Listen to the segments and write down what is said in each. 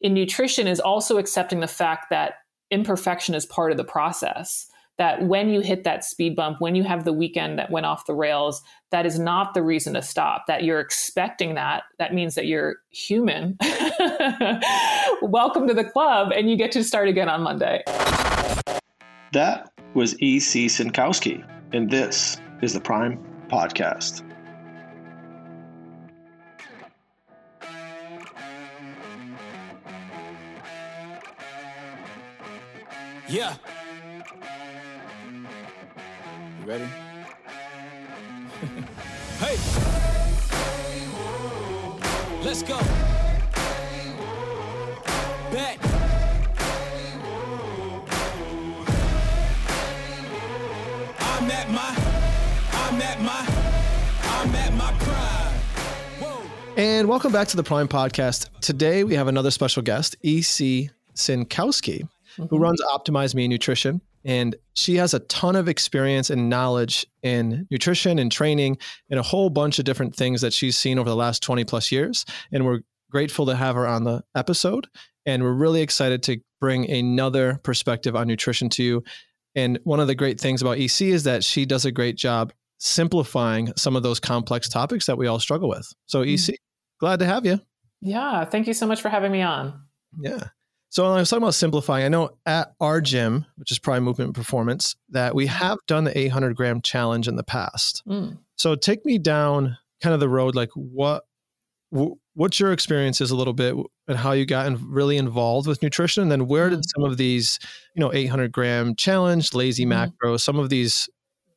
in nutrition is also accepting the fact that imperfection is part of the process, that when you hit that speed bump, when you have the weekend that went off the rails, that is not the reason to stop, that you're expecting that. That means that you're human. Welcome to the club, and you get to start again on Monday. That was E.C. Sinkowski, and this is the Prime Podcast. Yeah. You ready? Hey. Let's go. Back. I'm at my prime. Whoa. And welcome back to the Prime Podcast. Today we have another special guest, E.C. Sinkowski, who runs Optimize Me Nutrition. And she has a ton of experience and knowledge in nutrition and training and a whole bunch of different things that she's seen over the last 20 plus years. And we're grateful to have her on the episode. And we're really excited to bring another perspective on nutrition to you. And one of the great things about EC is that she does a great job simplifying some of those complex topics that we all struggle with. So EC, glad to have you. Yeah. Thank you so much for having me on. Yeah. So when I was talking about simplifying, I know at our gym, which is Prime Movement and Performance, that we have done the 800 gram challenge in the past. So take me down kind of the road, like what your experience is a little bit and how you got really involved with nutrition. And then where did some of these, 800 gram challenge, lazy macro, some of these,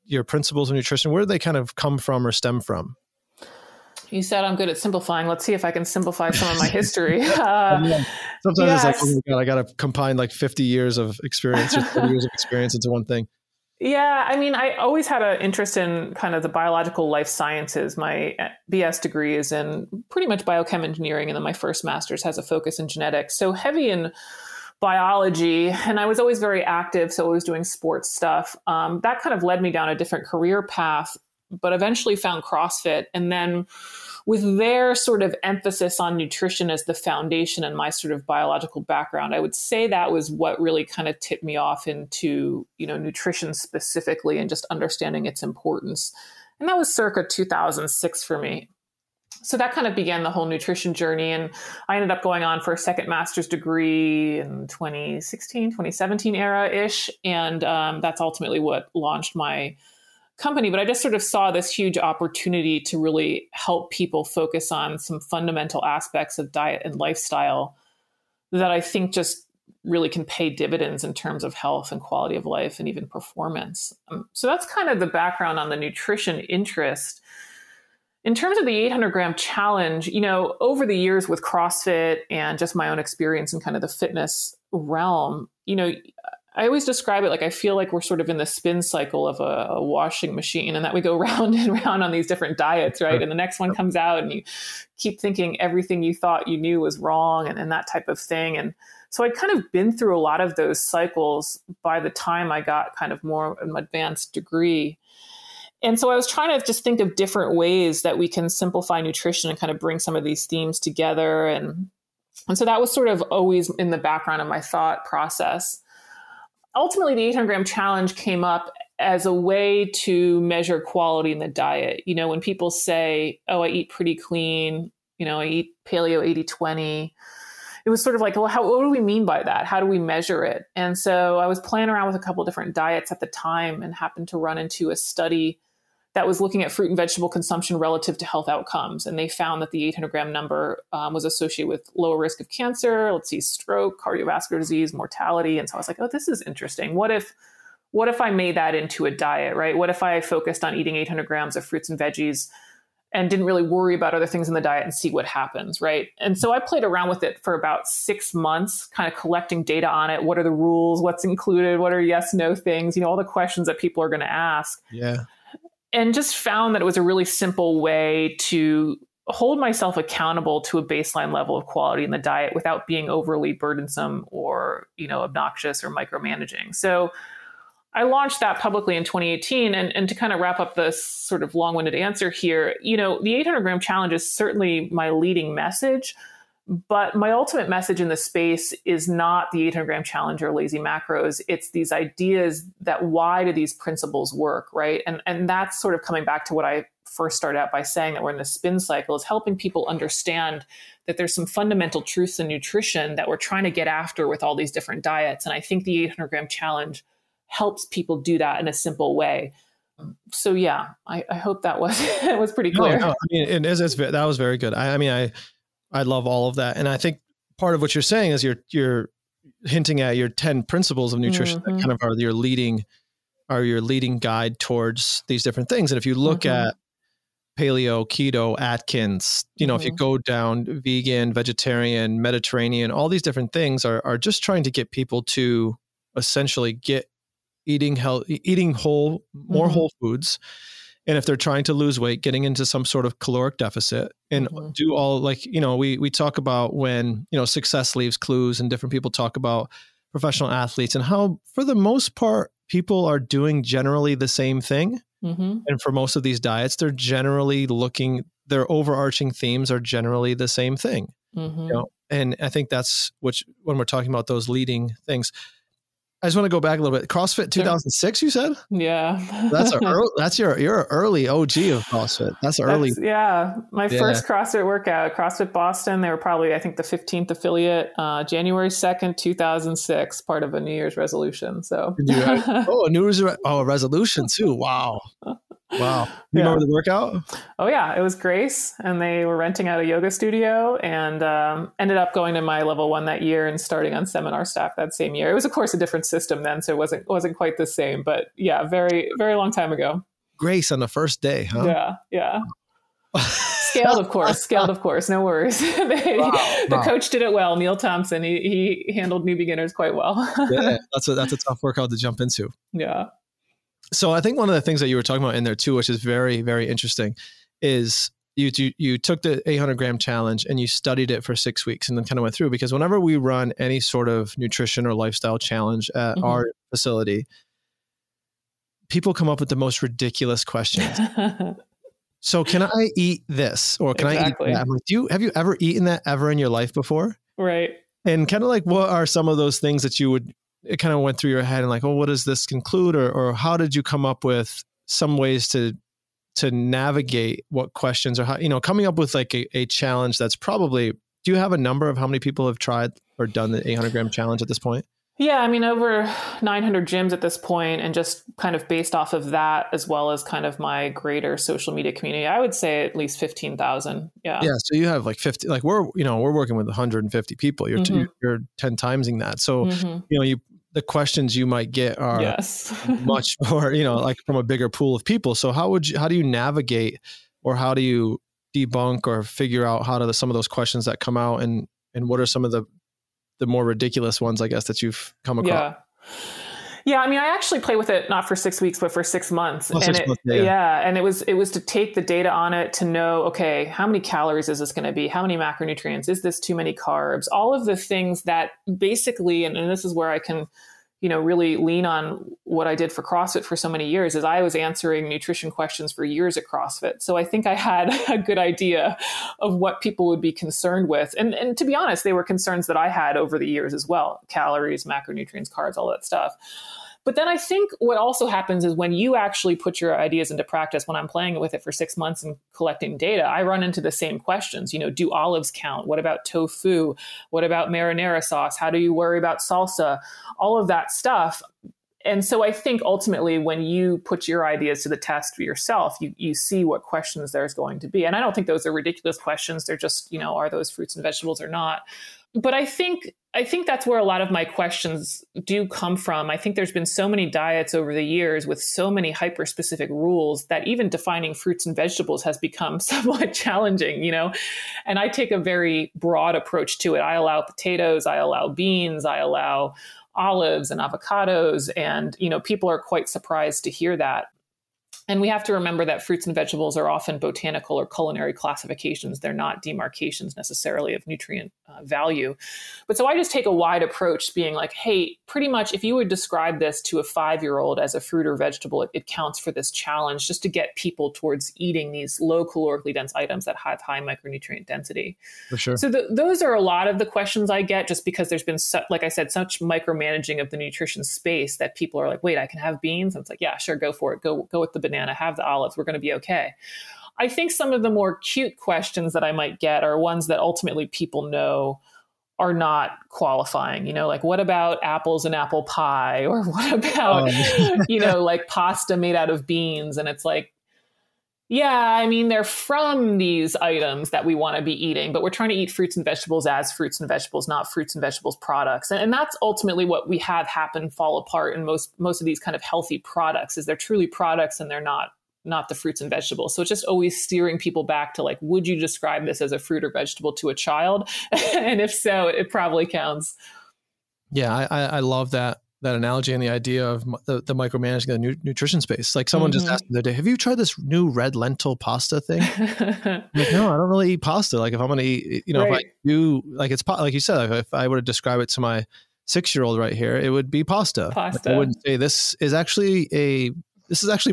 your principles of nutrition, where did they kind of come from or stem from? You said I'm good at simplifying. Let's see if I can simplify some of my history. Sometimes it's like, oh my God, I got to combine like 50 years of experience or 30 years of experience into one thing. Yeah. I mean, I always had an interest in kind of the biological life sciences. My BS degree is in pretty much biochem engineering. And then my first master's has a focus in genetics. So heavy in biology. And I was always very active. So always doing sports stuff. That kind of led me down a different career path, but eventually found CrossFit. And then with their sort of emphasis on nutrition as the foundation and my sort of biological background, I would say that was what really kind of tipped me off into, nutrition specifically and just understanding its importance. And that was circa 2006 for me. So that kind of began the whole nutrition journey. And I ended up going on for a second master's degree in 2016, 2017 era-ish. And that's ultimately what launched my company, but I just sort of saw this huge opportunity to really help people focus on some fundamental aspects of diet and lifestyle that I think just really can pay dividends in terms of health and quality of life and even performance. So that's kind of the background on the nutrition interest. In terms of the 800 gram challenge, over the years with CrossFit and just my own experience in kind of the fitness realm, I always describe it like I feel like we're sort of in the spin cycle of a washing machine and that we go round and round on these different diets, right? And the next one comes out and you keep thinking everything you thought you knew was wrong and that type of thing. And so I'd kind of been through a lot of those cycles by the time I got kind of more an advanced degree. And so I was trying to just think of different ways that we can simplify nutrition and kind of bring some of these themes together. And so that was sort of always in the background of my thought process. Ultimately, the 800 gram challenge came up as a way to measure quality in the diet. When people say, oh, I eat pretty clean, I eat paleo 80-20, it was sort of like, well, what do we mean by that? How do we measure it? And so I was playing around with a couple of different diets at the time and happened to run into a study that was looking at fruit and vegetable consumption relative to health outcomes. And they found that the 800 gram number was associated with lower risk of cancer, stroke, cardiovascular disease, mortality. And so I was like, oh, this is interesting. What if I made that into a diet, right? What if I focused on eating 800 grams of fruits and veggies and didn't really worry about other things in the diet and see what happens, right? And so I played around with it for about 6 months, kind of collecting data on it. What are the rules? What's included? What are yes, no things? All the questions that people are going to ask. Yeah. And just found that it was a really simple way to hold myself accountable to a baseline level of quality in the diet without being overly burdensome or, obnoxious or micromanaging. So I launched that publicly in 2018. And to kind of wrap up this sort of long-winded answer here, the 800 gram challenge is certainly my leading message, But my ultimate message in this space is not the 800-gram challenge or lazy macros. It's these ideas that why do these principles work, right? And that's sort of coming back to what I first started out by saying, that we're in the spin cycle, is helping people understand that there's some fundamental truths in nutrition that we're trying to get after with all these different diets. And I think the 800-gram challenge helps people do that in a simple way. So yeah, I hope that was was pretty clear. No, I mean, it is, that was very good. I mean, I love all of that. And I think part of what you're saying is you're hinting at your 10 principles of nutrition that kind of are your leading guide towards these different things. And if you look at paleo, keto, Atkins, you know, if you go down vegan, vegetarian, Mediterranean, all these different things are just trying to get people to essentially get eating whole, more whole foods. And if they're trying to lose weight, getting into some sort of caloric deficit and do all, like, you know, we talk about when, you know, success leaves clues, and different people talk about professional athletes and how, for the most part, people are doing generally the same thing. And for most of these diets, they're generally looking, their overarching themes are generally the same thing. You know? And I think that's when we're talking about those leading things. I just want to go back a little bit. CrossFit 2006, you said? Yeah. You're an early OG of CrossFit. That's early. Yeah. My first CrossFit workout, CrossFit Boston, they were probably, I think, the 15th affiliate, January 2nd, 2006, part of a New Year's resolution. So. A resolution too. Wow. You remember the workout? Oh yeah. It was Grace, and they were renting out a yoga studio, and ended up going to my level 1 that year and starting on seminar staff that same year. It was, of course, a different system then, so it wasn't quite the same, but yeah, very, very long time ago. Grace on the first day, huh? Yeah. Scaled, of course. No worries. The coach did it well. Neil Thompson, he handled new beginners quite well. Yeah, that's a tough workout to jump into. Yeah. So I think one of the things that you were talking about in there too, which is very, very interesting, is you took the 800-gram challenge and you studied it for 6 weeks and then kind of went through, because whenever we run any sort of nutrition or lifestyle challenge at our facility, people come up with the most ridiculous questions. So can I eat this? Or can I eat that? I'm like, have you ever eaten that ever in your life before? Right. And kind of like, what are some of those things that it kind of went through your head, and like, oh, what does this conclude? Or how did you come up with some ways to navigate what questions, or how, you know, coming up with like a challenge that's probably, do you have a number of how many people have tried or done the 800-gram challenge at this point? Yeah. I mean, over 900 gyms at this point, and just kind of based off of that, as well as kind of my greater social media community, I would say at least 15,000. Yeah. Yeah. So you have like 50, like we're working with 150 people. You're you're 10 timesing that. So, you know, the questions you might get are much more, you know, like from a bigger pool of people. So how do you navigate, or how do you debunk or figure out some of those questions that come out, and what are some of the more ridiculous ones, I guess, that you've come across? Yeah. I mean, I actually play with it, not for 6 weeks, but for 6 months. And it was to take the data on it to know, okay, how many calories is this going to be? How many macronutrients? Is this too many carbs? All of the things that basically, and this is where I can, you know, really lean on what I did for CrossFit for so many years, is I was answering nutrition questions for years at CrossFit. So I think I had a good idea of what people would be concerned with. And to be honest, they were concerns that I had over the years as well: calories, macronutrients, carbs, all that stuff. But then I think what also happens is when you actually put your ideas into practice, when I'm playing with it for 6 months and collecting data, I run into the same questions. You know, do olives count? What about tofu? What about marinara sauce? How do you worry about salsa? All of that stuff. And so I think ultimately when you put your ideas to the test for yourself, you see what questions there's going to be. And I don't think those are ridiculous questions. They're just, you know, are those fruits and vegetables or not? But I think that's where a lot of my questions do come from. I think there's been so many diets over the years with so many hyper-specific rules that even defining fruits and vegetables has become somewhat challenging, you know? And I take a very broad approach to it. I allow potatoes, I allow beans, I allow olives and avocados. And, you know, people are quite surprised to hear that. And we have to remember that fruits and vegetables are often botanical or culinary classifications. They're not demarcations necessarily of nutrient value. But so I just take a wide approach being like, hey, pretty much if you would describe this to a 5-year-old as a fruit or vegetable, it counts for this challenge just to get people towards eating these low calorically dense items that have high micronutrient density. For sure. So those are a lot of the questions I get just because there's been, like I said, such micromanaging of the nutrition space that people are like, wait, I can have beans? And it's like, yeah, sure, go for it. Go with the banana, have the olives, we're going to be okay. I think some of the more cute questions that I might get are ones that ultimately people know are not qualifying, you know, like what about apples and apple pie, or what about, you know, like pasta made out of beans? And it's like, yeah, I mean, they're from these items that we want to be eating, but we're trying to eat fruits and vegetables as fruits and vegetables, not fruits and vegetables products. And that's ultimately what we have happen fall apart in most of these kind of healthy products, is they're truly products and they're not the fruits and vegetables. So it's just always steering people back to like, would you describe this as a fruit or vegetable to a child? And if so, it probably counts. Yeah, I love that analogy and the idea of the micromanaging the nutrition space. Like someone just asked me the other day, have you tried this new red lentil pasta thing? Like, no, I don't really eat pasta. Like if I'm going to eat, you know, right. If I do, like it's like you said, if I were to describe it to my 6-year-old right here, it would be pasta. Like I wouldn't say this is actually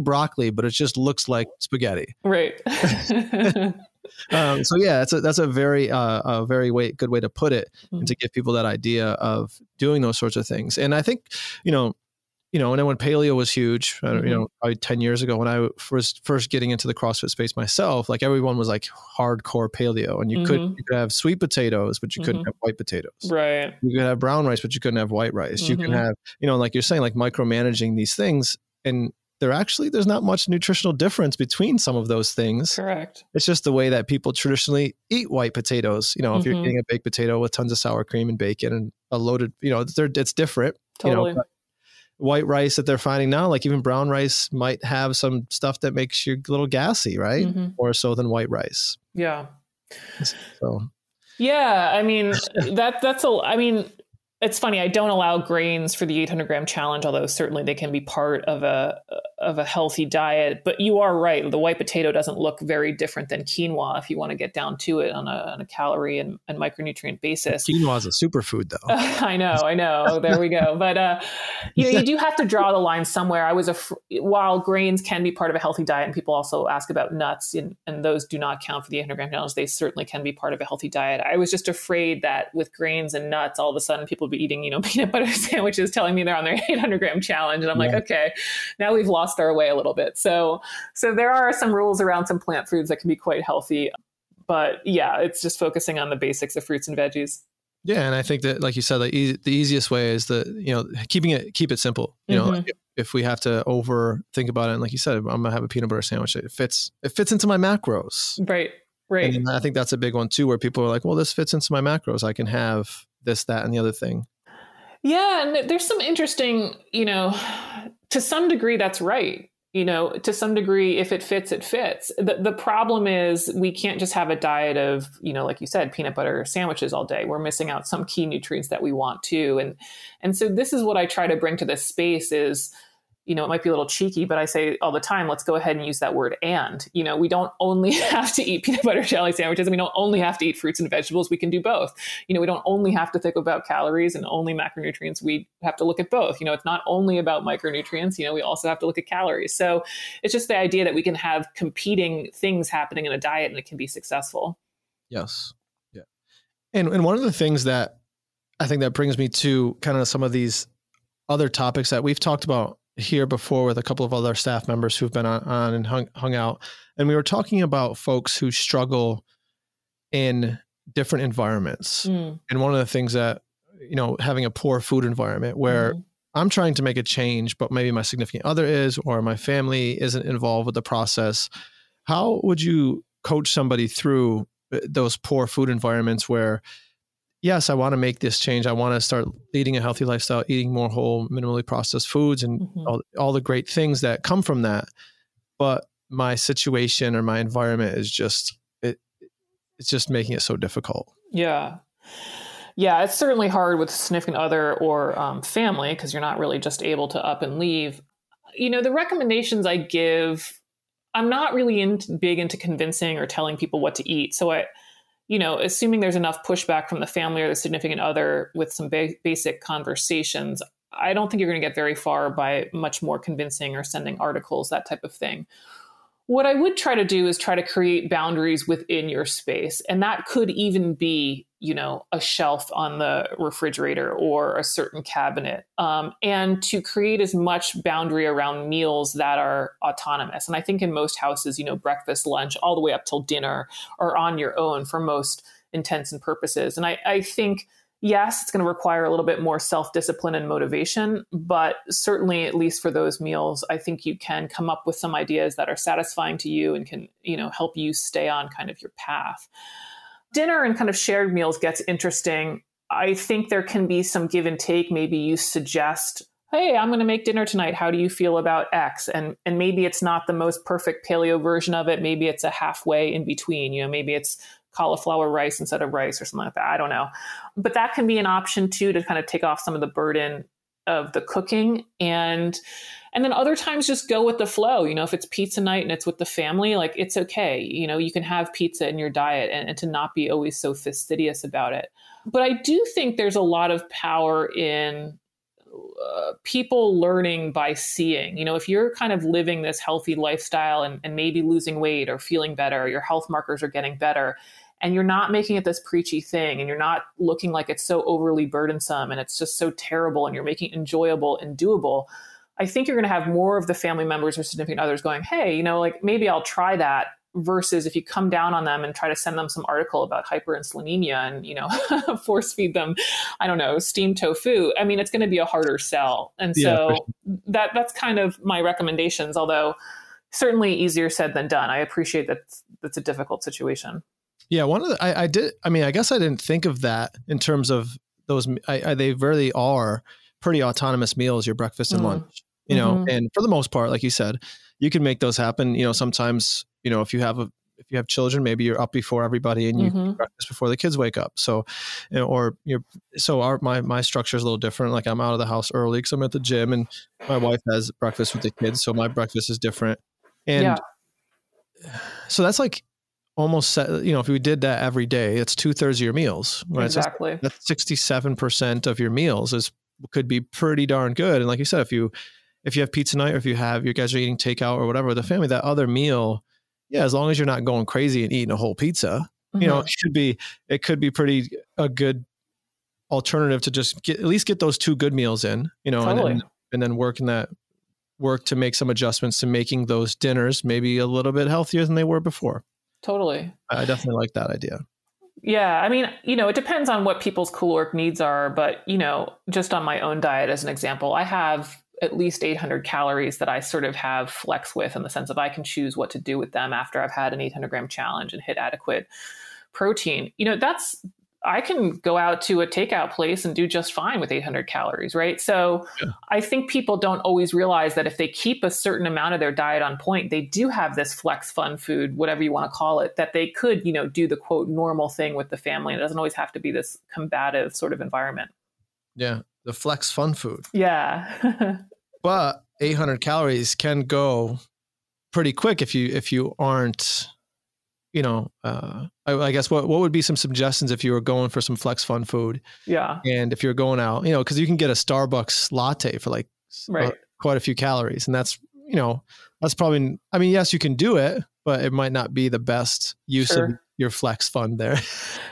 broccoli, but it just looks like spaghetti. Right. So yeah, that's a very good way to put it, and to give people that idea of doing those sorts of things. And I think, you know, and then when paleo was huge, you know, probably 10 years ago when I was first getting into the CrossFit space myself, like everyone was like hardcore paleo, and you could have sweet potatoes, but you couldn't have white potatoes. Right. You could have brown rice, but you couldn't have white rice. You can have, you know, like you're saying, like micromanaging these things, and there's not much nutritional difference between some of those things. Correct. It's just the way that people traditionally eat white potatoes. You know, if you're eating a baked potato with tons of sour cream and bacon and a loaded, you know, it's different. Totally. You know, white rice that they're finding now, like even brown rice might have some stuff that makes you a little gassy, right? More so than white rice. Yeah. So. Yeah. I mean, it's funny. I don't allow grains for the 800-gram challenge, although certainly they can be part of a healthy diet. But you are right. The white potato doesn't look very different than quinoa if you want to get down to it on a calorie and micronutrient basis. Quinoa is a superfood, though. I know. There we go. But you do have to draw the line somewhere. While grains can be part of a healthy diet, and people also ask about nuts, and those do not count for the 800-gram challenge. They certainly can be part of a healthy diet. I was just afraid that with grains and nuts, all of a sudden people be eating, you know, peanut butter sandwiches, telling me they're on their 800-gram challenge. And I'm like, okay, now we've lost our way a little bit. So there are some rules around some plant foods that can be quite healthy, but yeah, it's just focusing on the basics of fruits and veggies. Yeah. And I think that, like you said, like the easiest way is keep it simple. You know, like if we have to overthink about it, and like you said, I'm going to have a peanut butter sandwich. It fits into my macros. Right. And I think that's a big one too, where people are like, well, this fits into my macros. I can have this, that, and the other thing. Yeah. And there's some interesting, you know, to some degree, that's right. You know, to some degree, if it fits, it fits. The problem is we can't just have a diet of, you know, like you said, peanut butter sandwiches all day. We're missing out some key nutrients that we want to. And so this is what I try to bring to this space is, you know, it might be a little cheeky, but I say all the time, let's go ahead and use that word. And, you know, we don't only have to eat peanut butter jelly sandwiches, and we don't only have to eat fruits and vegetables. We can do both. You know, we don't only have to think about calories and only macronutrients. We have to look at both. You know, it's not only about micronutrients, you know, we also have to look at calories. So it's just the idea that we can have competing things happening in a diet and it can be successful. Yes. Yeah. And one of the things that I think that brings me to kind of some of these other topics that we've talked about here before with a couple of other staff members who've been on and hung out. And we were talking about folks who struggle in different environments. And one of the things that, you know, having a poor food environment where I'm trying to make a change, but maybe my significant other is, or my family isn't involved with the process. How would you coach somebody through those poor food environments where, yes, I want to make this change. I want to start leading a healthy lifestyle, eating more whole, minimally processed foods and all the great things that come from that. But my situation or my environment is just, it's just making it so difficult. Yeah. Yeah. It's certainly hard with significant other or family, because you're not really just able to up and leave. You know, the recommendations I give I'm not really big into convincing or telling people what to eat. So assuming there's enough pushback from the family or the significant other with some basic conversations, I don't think you're going to get very far by much more convincing or sending articles, that type of thing. What I would try to do is try to create boundaries within your space. And that could even be, a shelf on the refrigerator or a certain cabinet. And to create as much boundary around meals that are autonomous. And I think in most houses, breakfast, lunch, all the way up till dinner are on your own for most intents and purposes. And I think, yes, it's going to require a little bit more self-discipline and motivation, but certainly, at least for those meals, I think you can come up with some ideas that are satisfying to you and can, help you stay on kind of your path. Dinner and kind of shared meals gets interesting. I think there can be some give and take. Maybe you suggest, hey, I'm going to make dinner tonight. How do you feel about X? And maybe it's not the most perfect paleo version of it. Maybe it's a halfway in between, maybe it's cauliflower rice instead of rice or something like that. I don't know. But that can be an option too, to kind of take off some of the burden of the cooking. And then other times just go with the flow. If it's pizza night and it's with the family, like it's okay. You can have pizza in your diet and to not be always so fastidious about it. But I do think there's a lot of power in people learning by seeing. If you're kind of living this healthy lifestyle and maybe losing weight or feeling better, or your health markers are getting better, and you're not making it this preachy thing, and you're not looking like it's so overly burdensome and it's just so terrible, and you're making it enjoyable and doable, I think you're going to have more of the family members or significant others going, hey, maybe I'll try that, versus if you come down on them and try to send them some article about hyperinsulinemia and, force feed them, I don't know, steamed tofu. I mean, it's going to be a harder sell. And so that's kind of my recommendations, although certainly easier said than done. I appreciate that that's a difficult situation. Yeah. I guess I didn't think of that in terms of those. They really are pretty autonomous meals, your breakfast and lunch, and for the most part, like you said, you can make those happen. Sometimes, if you have children, maybe you're up before everybody and you breakfast before the kids wake up. So, my structure is a little different. Like I'm out of the house early because I'm at the gym, and my wife has breakfast with the kids. So my breakfast is different. And so that's like almost, if we did that every day, it's 2/3 of your meals, right? Exactly. So that's 67% of your meals could be pretty darn good. And like you said, if you have pizza night, or if you guys are eating takeout or whatever with the family, that other meal, as long as you're not going crazy and eating a whole pizza, it could be pretty a good alternative to just at least get those two good meals in, totally. and then work to make some adjustments to making those dinners maybe a little bit healthier than they were before. Totally. I definitely like that idea. Yeah. I mean, it depends on what people's caloric needs are, but just on my own diet, as an example, I have at least 800 calories that I sort of have flex with, in the sense of I can choose what to do with them after I've had an 800 gram challenge and hit adequate protein. I can go out to a takeout place and do just fine with 800 calories. Right. So I think people don't always realize that if they keep a certain amount of their diet on point, they do have this flex fun food, whatever you want to call it, that they could, do the quote normal thing with the family. And it doesn't always have to be this combative sort of environment. Yeah. The flex fun food. Yeah. But 800 calories can go pretty quick if you aren't, I guess what would be some suggestions if you were going for some flex fun food? Yeah. And if you're going out, cause you can get a Starbucks latte for like quite a few calories. And that's, that's probably, yes, you can do it, but it might not be the best use of your flex fund there.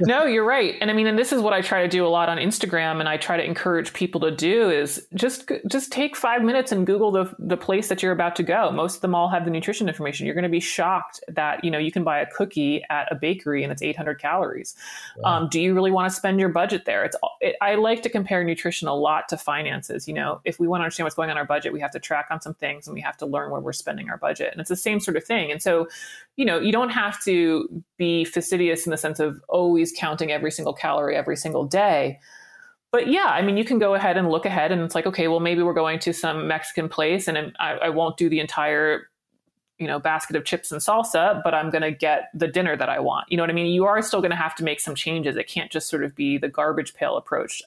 No, you're right. And and this is what I try to do a lot on Instagram, and I try to encourage people to do is just take 5 minutes and Google the place that you're about to go. Most of them all have the nutrition information. You're going to be shocked that, you can buy a cookie at a bakery and it's 800 calories. Wow. Do you really want to spend your budget there? I like to compare nutrition a lot to finances. If we want to understand what's going on in our budget, we have to track on some things and we have to learn where we're spending our budget. And it's the same sort of thing. And so, you don't have to be fastidious in the sense of always counting every single calorie every single day. But you can go ahead and look ahead, and it's like, okay, well, maybe we're going to some Mexican place and I won't do the entire you know, basket of chips and salsa, but I'm going to get the dinner that I want. You know what I mean? You are still going to have to make some changes. It can't just sort of be the garbage pail approach.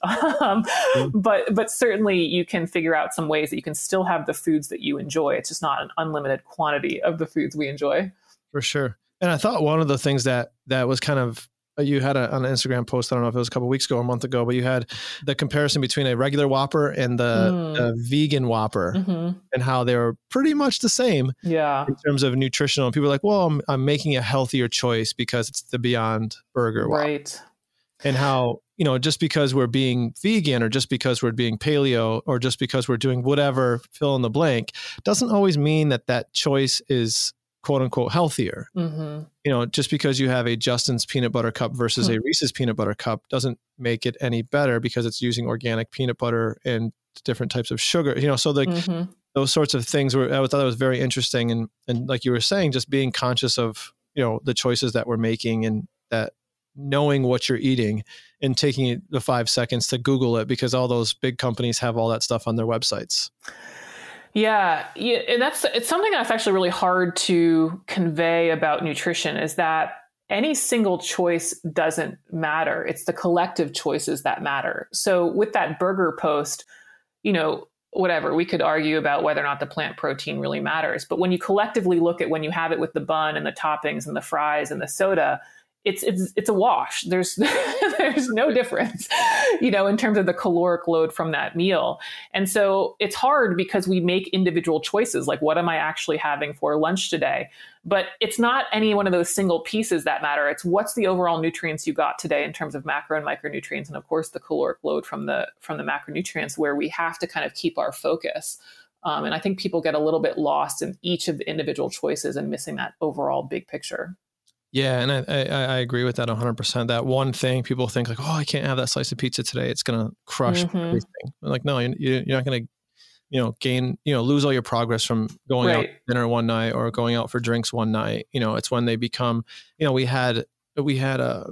But certainly you can figure out some ways that you can still have the foods that you enjoy. It's just not an unlimited quantity of the foods we enjoy. For sure. And I thought one of the things that was kind of, you had an Instagram post, I don't know if it was a couple of weeks ago or a month ago, but you had the comparison between a regular Whopper and the vegan Whopper, mm-hmm. and how they were pretty much the same, yeah, in terms of nutritional. And people are like, well, I'm making a healthier choice because it's the Beyond Burger Whopper. Right. And how, you know, just because we're being vegan or just because we're being paleo or just because we're doing whatever, fill in the blank, doesn't always mean that choice is quote unquote healthier. Mm-hmm. You know, just because you have a Justin's peanut butter cup versus a Reese's peanut butter cup doesn't make it any better because it's using organic peanut butter and different types of sugar, you know, so those sorts of things were, I thought that was very interesting. And like you were saying, just being conscious of, you know, the choices that we're making and that knowing what you're eating and taking the 5 seconds to Google it, because all those big companies have all that stuff on their websites. Yeah. And it's something that's actually really hard to convey about nutrition, is that any single choice doesn't matter. It's the collective choices that matter. So with that burger post, you know, whatever, we could argue about whether or not the plant protein really matters. But when you collectively look at when you have it with the bun and the toppings and the fries and the soda, it's a wash. There's no difference, you know, in terms of the caloric load from that meal. And so it's hard because we make individual choices, like what am I actually having for lunch today? But it's not any one of those single pieces that matter. It's what's the overall nutrients you got today in terms of macro and micronutrients, and of course the caloric load from the macronutrients, where we have to kind of keep our focus. And I think people get a little bit lost in each of the individual choices and missing that overall big picture. Yeah. And I agree with that 100%. That one thing people think like, oh, I can't have that slice of pizza today. It's going to crush everything. I'm like, no, you're not going to, you know, gain, you know, lose all your progress from going out to dinner one night or going out for drinks one night. You know, it's when they become, you know, we had a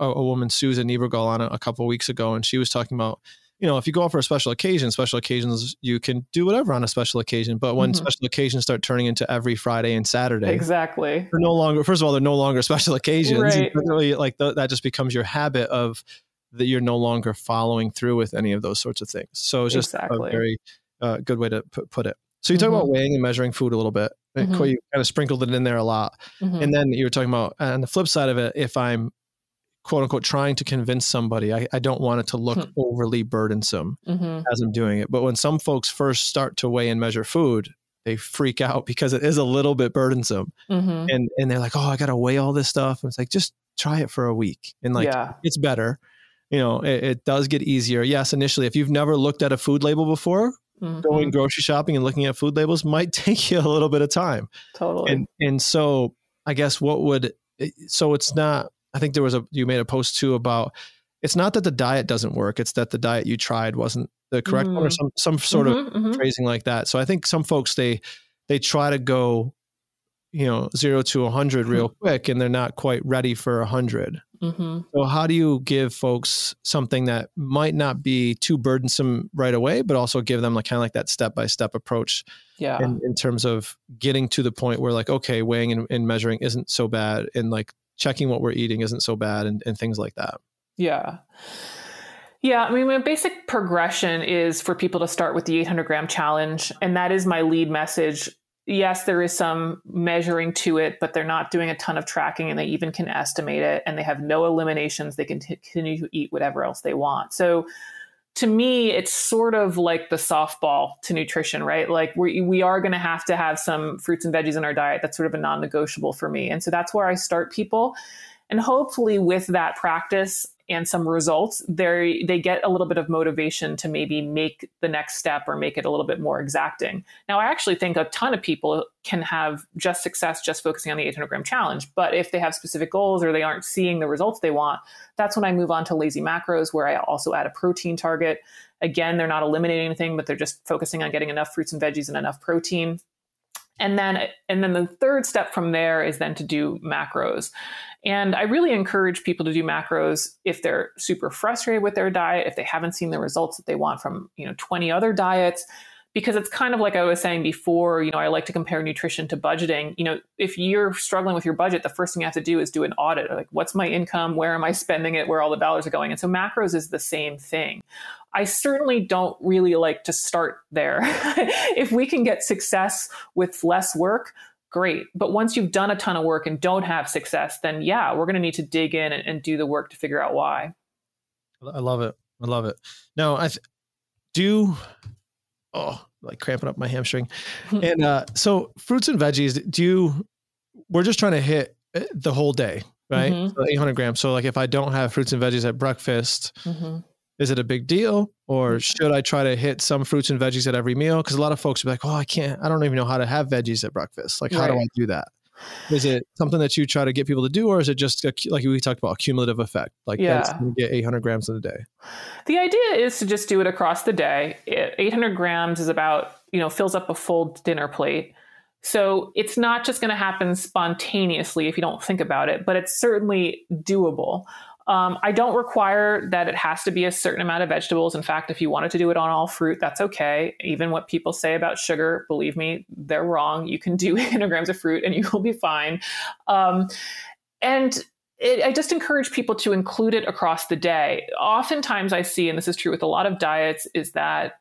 woman, Susan Niebergall, on a couple of weeks ago, and she was talking about, you know, if you go out for a special occasions, you can do whatever on a special occasion. But when special occasions start turning into every Friday and Saturday, exactly, they're no longer, first of all, they're no longer special occasions. Right. Really, like that just becomes your habit of that. You're no longer following through with any of those sorts of things. So it's just a very good way to put it. So you talk about weighing and measuring food a little bit. You kind of sprinkled it in there a lot. And then you were talking about, on the flip side of it, if I'm quote unquote trying to convince somebody, I don't want it to look overly burdensome as I'm doing it. But when some folks first start to weigh and measure food, they freak out because it is a little bit burdensome. And they're like, oh, I got to weigh all this stuff. And it's like, just try it for a week. And like, it's better. You know, it does get easier. Yes. Initially, if you've never looked at a food label before, going grocery shopping and looking at food labels might take you a little bit of time. Totally. And so I guess it's not, I think you made a post too about, it's not that the diet doesn't work. It's that the diet you tried wasn't the correct one, or some sort of phrasing like that. So I think some folks, they try to go, you know, 0 to 100 real quick, and they're not quite ready for 100. So how do you give folks something that might not be too burdensome right away, but also give them like kind of like that step-by-step approach in terms of getting to the point where like, okay, weighing and measuring isn't so bad, and like checking what we're eating isn't so bad, and things like that. Yeah. Yeah. I mean, my basic progression is for people to start with the 800 gram challenge. And that is my lead message. Yes, there is some measuring to it, but they're not doing a ton of tracking, and they even can estimate it, and they have no eliminations. They can continue to eat whatever else they want. So to me, it's sort of like the softball to nutrition, right? Like we are going to have some fruits and veggies in our diet. That's sort of a non-negotiable for me. And so that's where I start people. And hopefully with that practice and some results, they get a little bit of motivation to maybe make the next step or make it a little bit more exacting. Now, I actually think a ton of people can have just success just focusing on the 800 gram challenge. But if they have specific goals or they aren't seeing the results they want, that's when I move on to lazy macros, where I also add a protein target. Again, they're not eliminating anything, but they're just focusing on getting enough fruits and veggies and enough protein. And then the third step from there is then to do macros. And I really encourage people to do macros if they're super frustrated with their diet, if they haven't seen the results that they want from, you know, 20 other diets, because it's kind of like I was saying before, I like to compare nutrition to budgeting. If you're struggling with your budget, the first thing you have to do is do an audit. Like, what's my income? Where am I spending it? Where all the dollars are going? And so macros is the same thing. I certainly don't really like to start there. If we can get success with less work, great. But once you've done a ton of work and don't have success, then yeah, we're going to need to dig in and do the work to figure out why. I love it. I love it. No, like cramping up my hamstring. And so fruits and veggies, we're just trying to hit the whole day, right? Mm-hmm. So 800 grams. So like if I don't have fruits and veggies at breakfast, mm-hmm. is it a big deal, or should I try to hit some fruits and veggies at every meal? Because a lot of folks are like, I don't even know how to have veggies at breakfast. Like, how do I do that? Is it something that you try to get people to do, or is it just like we talked about, cumulative effect? Like, that's going to get 800 grams in a day. The idea is to just do it across the day. 800 grams is about, fills up a full dinner plate. So it's not just going to happen spontaneously if you don't think about it, but it's certainly doable. I don't require that it has to be a certain amount of vegetables. In fact, if you wanted to do it on all fruit, that's okay. Even what people say about sugar, believe me, they're wrong. You can do 800 grams of fruit and you will be fine. I just encourage people to include it across the day. Oftentimes I see, and this is true with a lot of diets, is that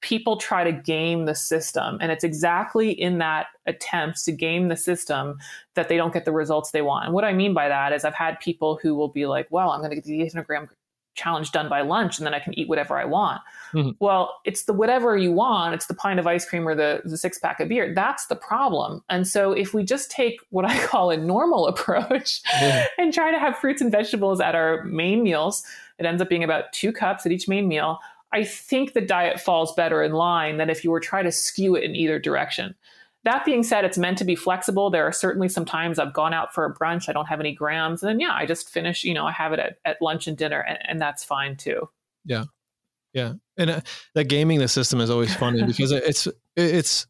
people try to game the system. And it's exactly in that attempts to game the system that they don't get the results they want. And what I mean by that is I've had people who will be like, well, I'm going to get the 800 gram challenge done by lunch and then I can eat whatever I want. Mm-hmm. Well, it's the whatever you want. It's the pint of ice cream or the 6-pack of beer. That's the problem. And so if we just take what I call a normal approach and try to have fruits and vegetables at our main meals, it ends up being about 2 cups at each main meal. I think the diet falls better in line than if you were trying to skew it in either direction. That being said, it's meant to be flexible. There are certainly some times I've gone out for a brunch, I don't have any grams, and then I just finish, I have it at lunch and dinner, and that's fine too. Yeah. Yeah. And that gaming the system is always funny because it's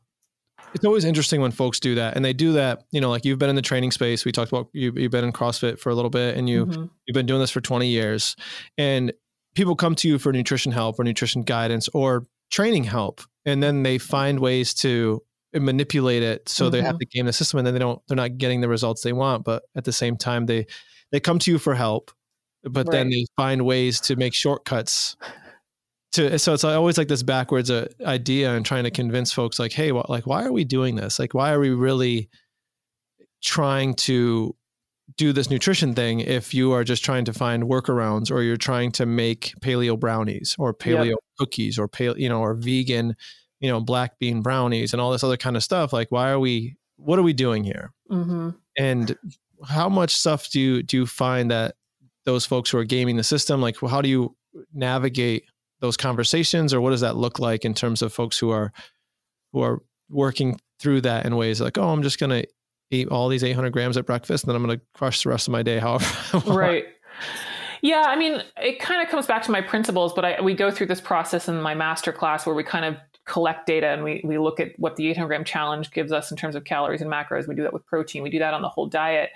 always interesting when folks do that, and they do that, like you've been in the training space. We talked about, you've been in CrossFit for a little bit and you've been doing this for 20 years, and people come to you for nutrition help or nutrition guidance or training help. And then they find ways to manipulate it. So they have to game the system, and then they're not getting the results they want. But at the same time, they come to you for help, but then they find ways to make shortcuts to, so it's always like this backwards idea, and trying to convince folks like, hey, why are we doing this? Like, why are we really trying to do this nutrition thing if you are just trying to find workarounds, or you're trying to make paleo brownies or paleo cookies or or vegan, black bean brownies and all this other kind of stuff. Like, what are we doing here? Mm-hmm. And how much stuff do you find that those folks who are gaming the system, like, how do you navigate those conversations, or what does that look like in terms of folks who are working through that in ways like, I'm just going to eat all these 800 grams at breakfast, and then I'm going to crush the rest of my day. However, right. Yeah. I mean, it kind of comes back to my principles, but we go through this process in my masterclass where we kind of collect data, and we look at what the 800 gram challenge gives us in terms of calories and macros. We do that with protein. We do that on the whole diet.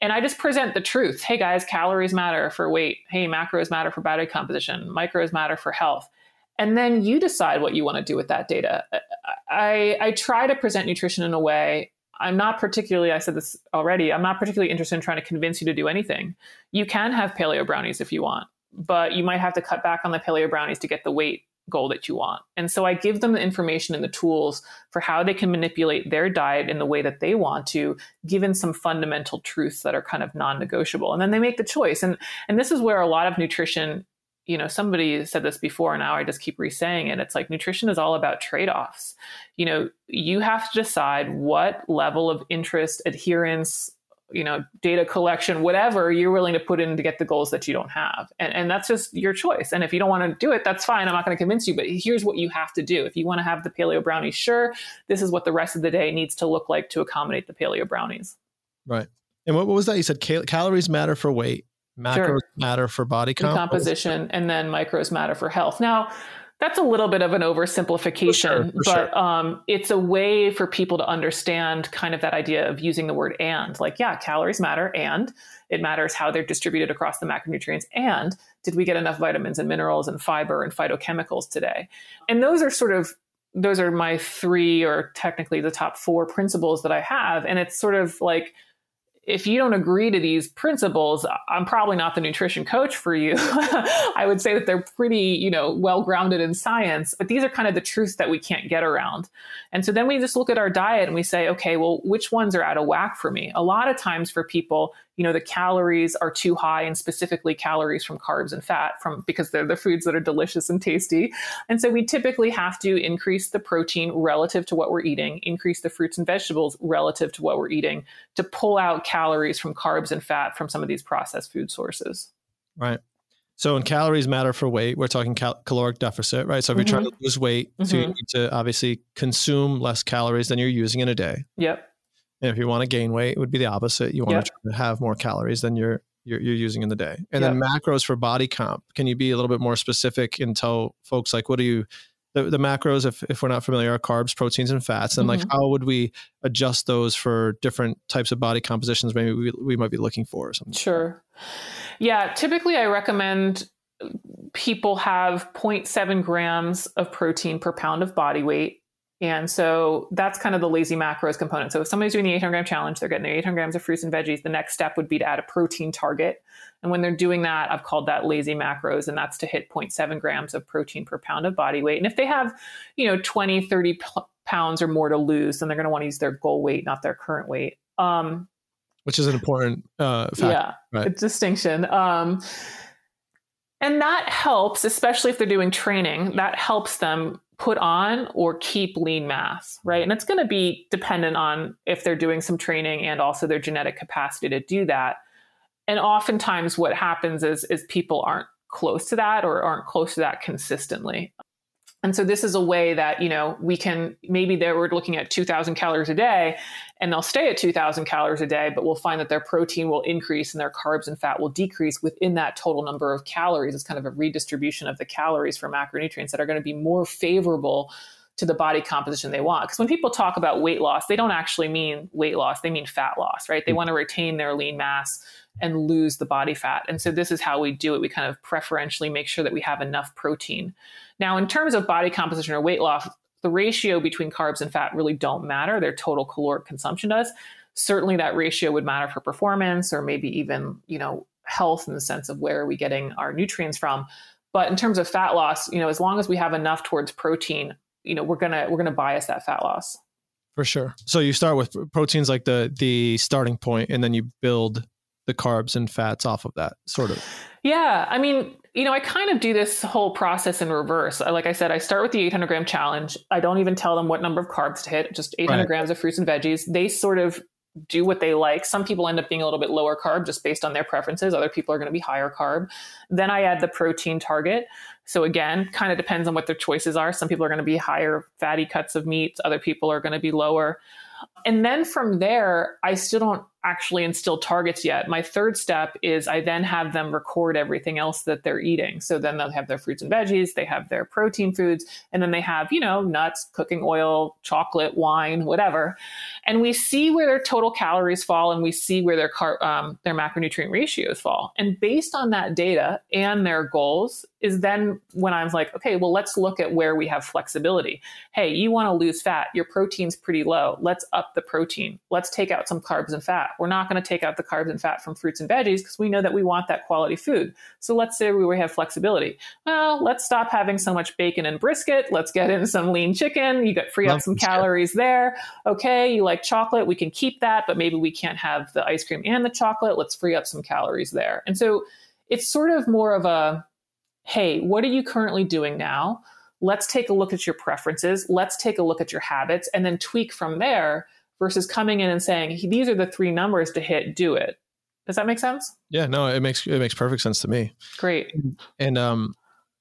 And I just present the truth. Hey guys, calories matter for weight. Hey, macros matter for body composition. Micros matter for health. And then you decide what you want to do with that data. I try to present nutrition in a way, I'm not particularly interested in trying to convince you to do anything. You can have paleo brownies if you want, but you might have to cut back on the paleo brownies to get the weight goal that you want. And so I give them the information and the tools for how they can manipulate their diet in the way that they want to, given some fundamental truths that are kind of non-negotiable. And then they make the choice. And this is where a lot of nutrition, somebody said this before, and now I just keep re-saying it. It's like nutrition is all about trade-offs. You have to decide what level of interest, adherence, data collection, whatever you're willing to put in to get the goals that you don't have. And that's just your choice. And if you don't want to do it, that's fine. I'm not going to convince you, but here's what you have to do. If you want to have the paleo brownies, sure. This is what the rest of the day needs to look like to accommodate the paleo brownies. Right. And what was that? You said calories matter for weight. Macros matter for body composition, and then micros matter for health. Now, that's a little bit of an oversimplification, it's a way for people to understand kind of that idea of using the word and. Like, yeah, calories matter, and it matters how they're distributed across the macronutrients, and did we get enough vitamins and minerals and fiber and phytochemicals today? And those are sort of those are my three, or technically the top four principles that I have. And it's sort of like, if you don't agree to these principles, I'm probably not the nutrition coach for you. I would say that they're pretty, well-grounded in science, but these are kind of the truths that we can't get around. And so then we just look at our diet and we say, okay, well, which ones are out of whack for me? A lot of times for people, the calories are too high, and specifically calories from carbs and fat because they're the foods that are delicious and tasty. And so we typically have to increase the protein relative to what we're eating, increase the fruits and vegetables relative to what we're eating to pull out calories from carbs and fat from some of these processed food sources. Right. So when calories matter for weight, we're talking caloric deficit, right? So if you're trying to lose weight, so you need to obviously consume less calories than you're using in a day. Yep. And if you want to gain weight, it would be the opposite. You want to try to have more calories than you're using in the day. And then macros for body comp. Can you be a little bit more specific and tell folks, like, what do you, the macros, if we're not familiar, are carbs, proteins, and fats. And like, how would we adjust those for different types of body compositions maybe we might be looking for or something? Sure. Yeah. Typically, I recommend people have 0.7 grams of protein per pound of body weight. And so that's kind of the lazy macros component. So if somebody's doing the 800 gram challenge, they're getting their 800 grams of fruits and veggies. The next step would be to add a protein target. And when they're doing that, I've called that lazy macros, and that's to hit 0.7 grams of protein per pound of body weight. And if they have, 20, 30 pounds or more to lose, then they're going to want to use their goal weight, not their current weight. Which is an important factor. Yeah, right? Distinction. And that helps, especially if they're doing training, that helps them put on or keep lean mass, right? And it's going to be dependent on if they're doing some training and also their genetic capacity to do that. And oftentimes what happens is people aren't close to that, or aren't close to that consistently. And so this is a way that, we can, maybe they were looking at 2000 calories a day and they'll stay at 2000 calories a day, but we'll find that their protein will increase and their carbs and fat will decrease within that total number of calories. It's kind of a redistribution of the calories for macronutrients that are going to be more favorable to the body composition they want. Because when people talk about weight loss, they don't actually mean weight loss. They mean fat loss, right? They want to retain their lean mass and lose the body fat. And so this is how we do it. We kind of preferentially make sure that we have enough protein. Now, in terms of body composition or weight loss, the ratio between carbs and fat really don't matter. Their total caloric consumption does. Certainly that ratio would matter for performance, or maybe even, health, in the sense of where are we getting our nutrients from. But in terms of fat loss, as long as we have enough towards protein, we're going to bias that fat loss. For sure. So you start with proteins, like the starting point, and then you build the carbs and fats off of that, sort of. Yeah. I mean, I kind of do this whole process in reverse. Like I said, I start with the 800 gram challenge. I don't even tell them what number of carbs to hit, just 800 grams of fruits and veggies. They sort of do what they like. Some people end up being a little bit lower carb just based on their preferences. Other people are going to be higher carb. Then I add the protein target. So again, kind of depends on what their choices are. Some people are going to be higher fatty cuts of meats. Other people are going to be lower. And then from there, I still don't actually instill targets yet. My third step is I then have them record everything else that they're eating. So then they'll have their fruits and veggies, they have their protein foods, and then they have, nuts, cooking oil, chocolate, wine, whatever. And we see where their total calories fall, and we see where their macronutrient ratios fall. And based on that data and their goals is then when I'm like, okay, well, let's look at where we have flexibility. Hey, you want to lose fat. Your protein's pretty low. Let's up the protein. Let's take out some carbs and fat. We're not going to take out the carbs and fat from fruits and veggies because we know that we want that quality food. So let's say we have flexibility. Well, let's stop having so much bacon and brisket. Let's get in some lean chicken. You got free up some calories there. Okay, you like chocolate. We can keep that, but maybe we can't have the ice cream and the chocolate. Let's free up some calories there. And so it's sort of more of a, hey, what are you currently doing now? Let's take a look at your preferences. Let's take a look at your habits, and then tweak from there, versus coming in and saying, these are the three numbers to hit, do it. Does that make sense? Yeah, no, it makes perfect sense to me. Great. And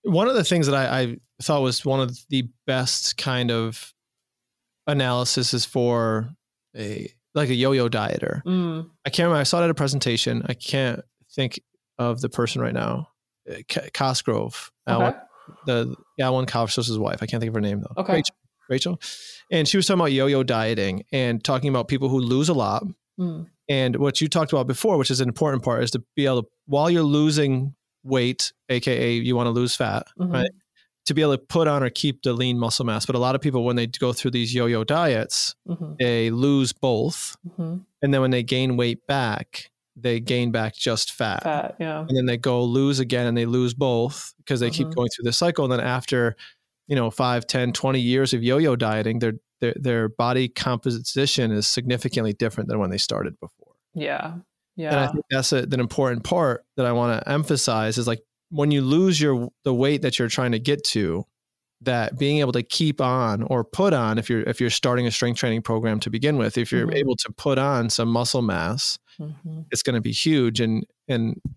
one of the things that I thought was one of the best kind of analysis is for a yo-yo dieter. I can't remember. I saw it at a presentation. I can't think of the person right now. Cosgrove. Okay. Alan Cosgrove's wife. I can't think of her name though. Okay. Rachel. And she was talking about yo-yo dieting and talking about people who lose a lot. And what you talked about before, which is an important part, is to be able to, while you're losing weight, AKA you want to lose fat, right? to be able to put on or keep the lean muscle mass. But a lot of people, when they go through these yo-yo diets, mm-hmm. they lose both. Mm-hmm. And then when they gain weight back, they gain back just fat. Yeah. And then they go lose again and they lose both because they mm-hmm. keep going through this cycle. And then after, 5, 10, 20 years of yo-yo dieting, their body composition is significantly different than when they started before. Yeah. Yeah. And I think that's an important part that I want to emphasize is, like, when you lose the weight that you're trying to get to, that being able to keep on or put on, if you're starting a strength training program to begin with, if you're mm-hmm. able to put on some muscle mass, mm-hmm. it's going to be huge. And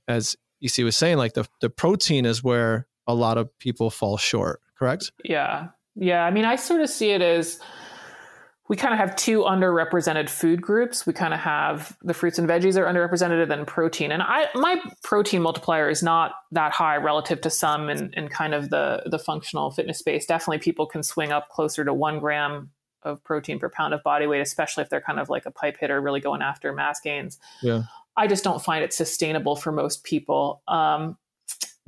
as E.C. was saying, like, the protein is where a lot of people fall short, correct? Yeah. Yeah. I mean, I sort of see it as, we kind of have two underrepresented food groups. We kind of have the fruits and veggies are underrepresented, and then protein. And my protein multiplier is not that high relative to some in kind of the functional fitness space. Definitely people can swing up closer to 1 gram of protein per pound of body weight, especially if they're kind of like a pipe hitter really going after mass gains. Yeah. I just don't find it sustainable for most people. I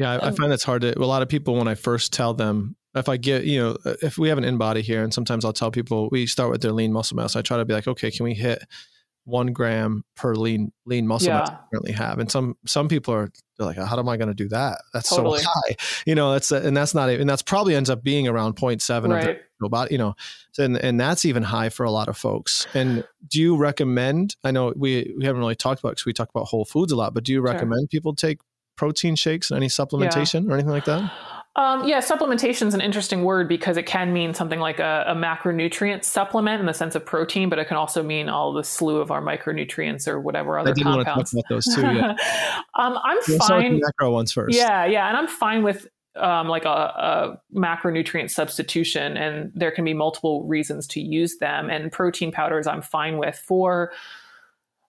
find that's hard to, a lot of people, when I first tell them, if we have an in-body here, and sometimes I'll tell people, we start with their lean muscle mass. I try to be like, okay, can we hit 1 gram per lean muscle mass we currently have? And some people they're like, how am I going to do that? That's totally so high, and that's probably ends up being around 0.7 right. of their body, and that's even high for a lot of folks. And do you recommend, I know we haven't really talked about it because we talk about whole foods a lot, but do you recommend people take protein shakes and any supplementation or anything like that? Supplementation is an interesting word because it can mean something like a macronutrient supplement in the sense of protein, but it can also mean all the slew of our micronutrients or whatever other compounds. I didn't want to talk about those too. Yeah. I'm fine. With macro ones first. Yeah, yeah, and I'm fine with like a macronutrient substitution, and there can be multiple reasons to use them. And protein powders, I'm fine with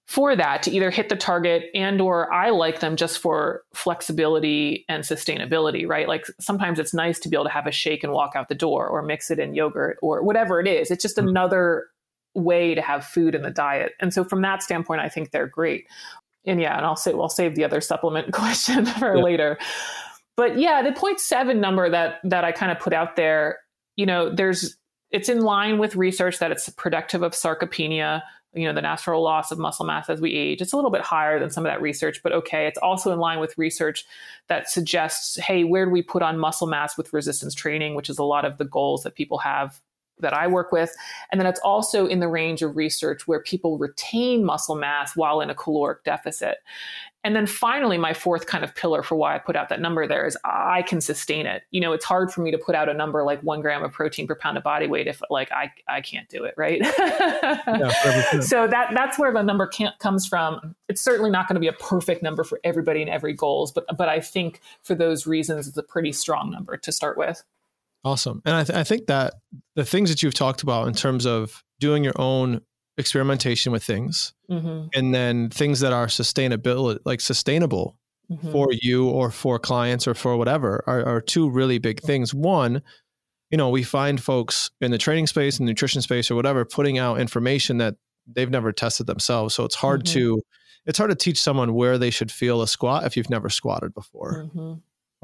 for that to either hit the target, and or I like them just for flexibility and sustainability, right? Like, sometimes it's nice to be able to have a shake and walk out the door, or mix it in yogurt or whatever it is. It's just another way to have food in the diet. And so from that standpoint, I think they're great. And I'll save the other supplement question for later. But the 0.7 number that I kind of put out there, it's in line with research that it's productive of sarcopenia, the natural loss of muscle mass as we age. It's a little bit higher than some of that research, but okay. It's also in line with research that suggests, hey, where do we put on muscle mass with resistance training, which is a lot of the goals that people have that I work with. And then it's also in the range of research where people retain muscle mass while in a caloric deficit. And then finally, my fourth kind of pillar for why I put out that number there is I can sustain it. It's hard for me to put out a number like 1 gram of protein per pound of body weight if, like, I can't do it, right? Yeah, so that's where the number comes from. It's certainly not going to be a perfect number for everybody and every goals, but I think for those reasons, it's a pretty strong number to start with. Awesome. And I think that the things that you've talked about in terms of doing your own experimentation with things, mm-hmm. and then things that are sustainable mm-hmm. for you or for clients or for whatever are two really big things. One, we find folks in the training space and nutrition space or whatever, putting out information that they've never tested themselves. So it's hard mm-hmm. to teach someone where they should feel a squat if you've never squatted before. Mm-hmm.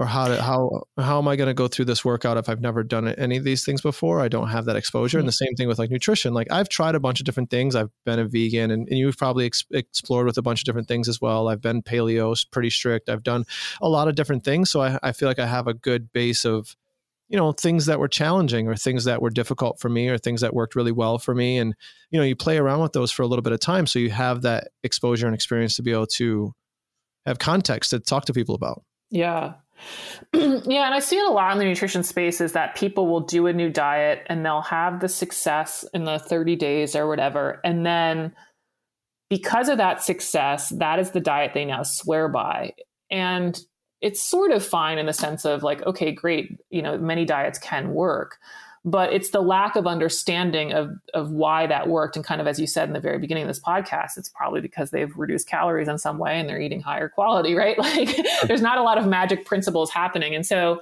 Or how am I going to go through this workout if I've never done any of these things before? I don't have that exposure. Mm-hmm. And the same thing with like nutrition. Like, I've tried a bunch of different things. I've been a vegan, and you've probably explored with a bunch of different things as well. I've been paleo, pretty strict. I've done a lot of different things. So I feel like I have a good base of, things that were challenging or things that were difficult for me or things that worked really well for me. And, you play around with those for a little bit of time. So you have that exposure and experience to be able to have context to talk to people about. Yeah. Yeah. And I see it a lot in the nutrition space is that people will do a new diet and they'll have the success in the 30 days or whatever. And then because of that success, that is the diet they now swear by. And it's sort of fine in the sense of like, okay, great. Many diets can work, but it's the lack of understanding of why that worked. And kind of, as you said in the very beginning of this podcast, it's probably because they've reduced calories in some way and they're eating higher quality, right? Like, there's not a lot of magic principles happening. And so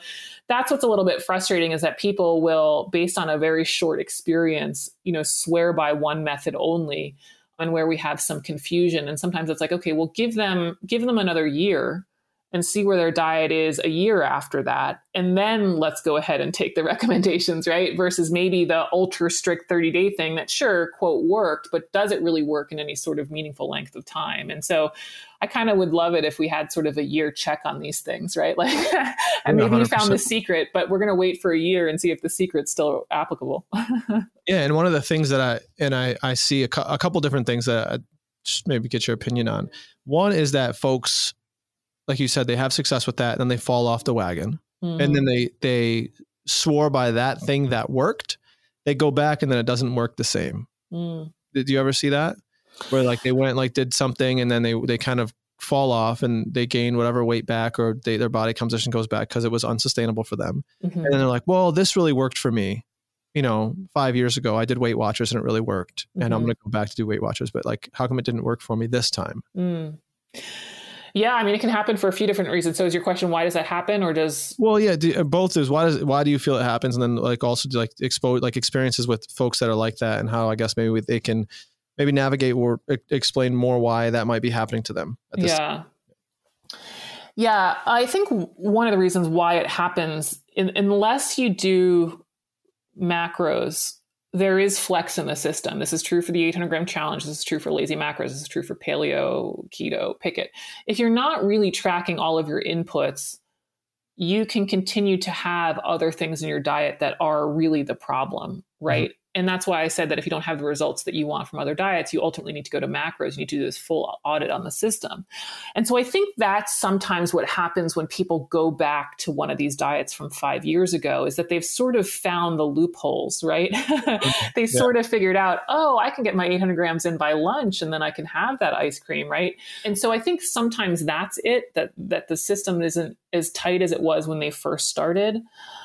that's what's a little bit frustrating is that people will, based on a very short experience, swear by one method only, and where we have some confusion. And sometimes it's like, okay, well, give them another year and see where their diet is a year after that. And then let's go ahead and take the recommendations, right? Versus maybe the ultra strict 30-day thing that sure, quote, worked, but does it really work in any sort of meaningful length of time? And so I kind of would love it if we had sort of a year check on these things, right? Like, and maybe 100%. You found the secret, but we're going to wait for a year and see if the secret's still applicable. Yeah. And one of the things that I see a couple different things that I just maybe get your opinion on. One is that folks, like you said, they have success with that and then they fall off the wagon. Mm-hmm. And then they swore by that thing that worked. They go back and then it doesn't work the same. Mm. Did you ever see that? Where like they went, like did something and then they kind of fall off and they gain whatever weight back, or their body composition goes back because it was unsustainable for them. Mm-hmm. And then they're like, well, this really worked for me. You know, 5 years ago, I did Weight Watchers and it really worked. Mm-hmm. And I'm going to go back to do Weight Watchers, but like, how come it didn't work for me this time? Mm. Yeah. I mean, it can happen for a few different reasons. So is your question, why does that happen? Or does... Well, yeah, both is why do you feel it happens? And then like also like experiences with folks that are like that and how I guess maybe they can maybe navigate or explain more why that might be happening to them at this time. Yeah. I think one of the reasons why it happens, unless you do macros, there is flex in the system. This is true for the 800 gram challenge. This is true for lazy macros. This is true for paleo, keto, pick it. If you're not really tracking all of your inputs, you can continue to have other things in your diet that are really the problem, right? Mm-hmm. And that's why I said that if you don't have the results that you want from other diets, you ultimately need to go to macros. You need to do this full audit on the system. And so I think that's sometimes what happens when people go back to one of these diets from 5 years ago, is that they've sort of found the loopholes, right? They sort of figured out, oh, I can get my 800 grams in by lunch and then I can have that ice cream, right? And so I think sometimes that's it, that the system isn't as tight as it was when they first started.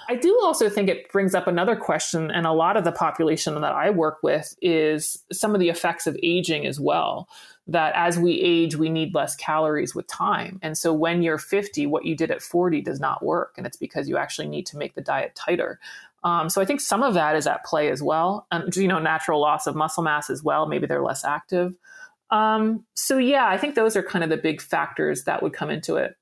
I do also think it brings up another question, and a lot of the population that I work with is some of the effects of aging as well, that as we age, we need less calories with time. And so when you're 50, what you did at 40 does not work. And it's because you actually need to make the diet tighter. So I think some of that is at play as well. And, you know, natural loss of muscle mass as well. Maybe they're less active. So yeah, I think those are kind of the big factors that would come into it.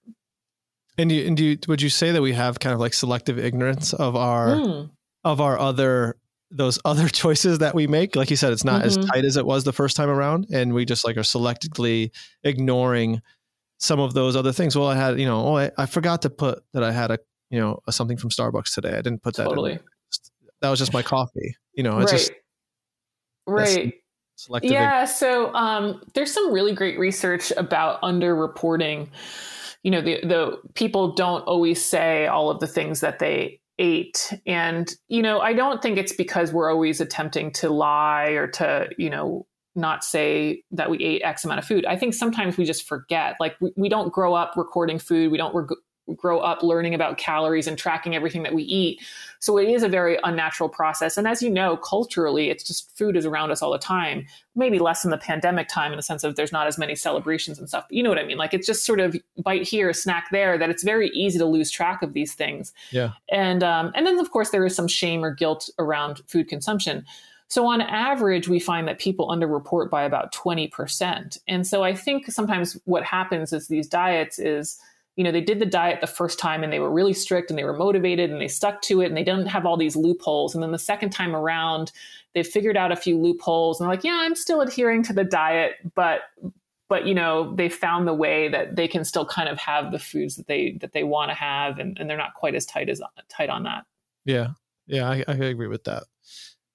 Would you say that we have kind of like selective ignorance of our those other choices that we make? Like you said, it's not as tight as it was the first time around. And we just like are selectively ignoring some of those other things. Well, I had, I forgot to put that I had a something from Starbucks today. I didn't put that in. That was just my coffee, it's just right. Selective. Yeah. So, there's some really great research about underreporting. The people don't always say all of the things that they ate. And, I don't think it's because we're always attempting to lie or to, not say that we ate X amount of food. I think sometimes we just forget, like we don't grow up recording food. We don't grow up learning about calories and tracking everything that we eat. So it is a very unnatural process. And as you know, culturally, it's just food is around us all the time, maybe less in the pandemic time in the sense of there's not as many celebrations and stuff. But you know what I mean? Like it's just sort of bite here, snack there, that it's very easy to lose track of these things. Yeah. And then of course there is some shame or guilt around food consumption. So on average, we find that people underreport by about 20%. And so I think sometimes what happens is these diets is, they did the diet the first time and they were really strict and they were motivated and they stuck to it and they didn't have all these loopholes. And then the second time around, they figured out a few loopholes and they're like, yeah, I'm still adhering to the diet, but they found the way that they can still kind of have the foods that they want to have. And they're not quite as tight on that. Yeah. Yeah. I agree with that.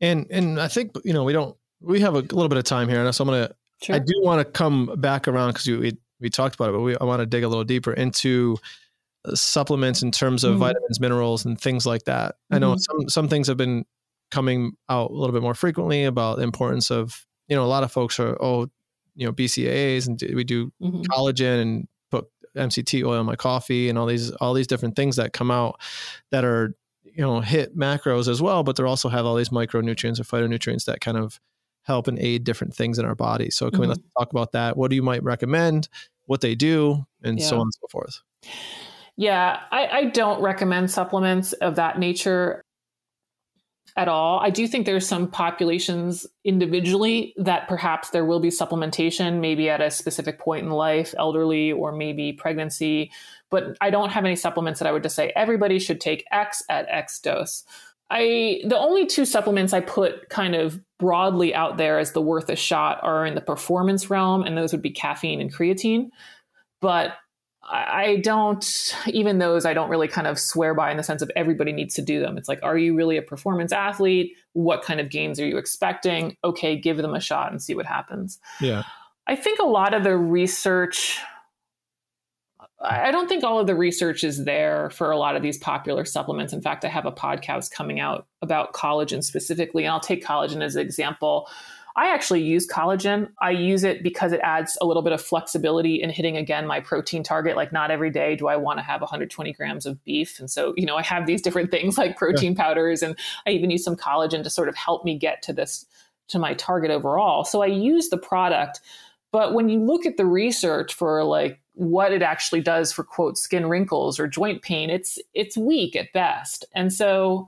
And I think, we have a little bit of time here. And so I do want to come back around because we talked about it, but I want to dig a little deeper into supplements in terms of vitamins, minerals, and things like that. I know some things have been coming out a little bit more frequently about the importance of, a lot of folks are, BCAAs, and we do collagen and put MCT oil in my coffee and all these different things that come out that are, hit macros as well, but they also have all these micronutrients or phytonutrients that kind of help and aid different things in our body. So can we let's talk about that? What do you might recommend, what they do, and so on and so forth? Yeah, I don't recommend supplements of that nature. at all. I do think there's some populations individually that perhaps there will be supplementation, maybe at a specific point in life, elderly or maybe pregnancy. But I don't have any supplements that I would just say everybody should take X at X dose. The only two supplements I put kind of broadly out there as the worth a shot are in the performance realm, and those would be caffeine and creatine. But I don't really kind of swear by in the sense of everybody needs to do them. It's like, are you really a performance athlete? What kind of gains are you expecting? Okay, give them a shot and see what happens. Yeah. I think a lot of the research, I don't think all of the research is there for a lot of these popular supplements. In fact, I have a podcast coming out about collagen specifically, and I'll take collagen as an example. I actually use collagen. I use it because it adds a little bit of flexibility in hitting, again, my protein target. Like, not every day do I want to have 120 grams of beef. And so, I have these different things like protein powders, and I even use some collagen to sort of help me get to my target overall. So I use the product. But when you look at the research for like what it actually does for, quote, skin wrinkles or joint pain, it's weak at best. And so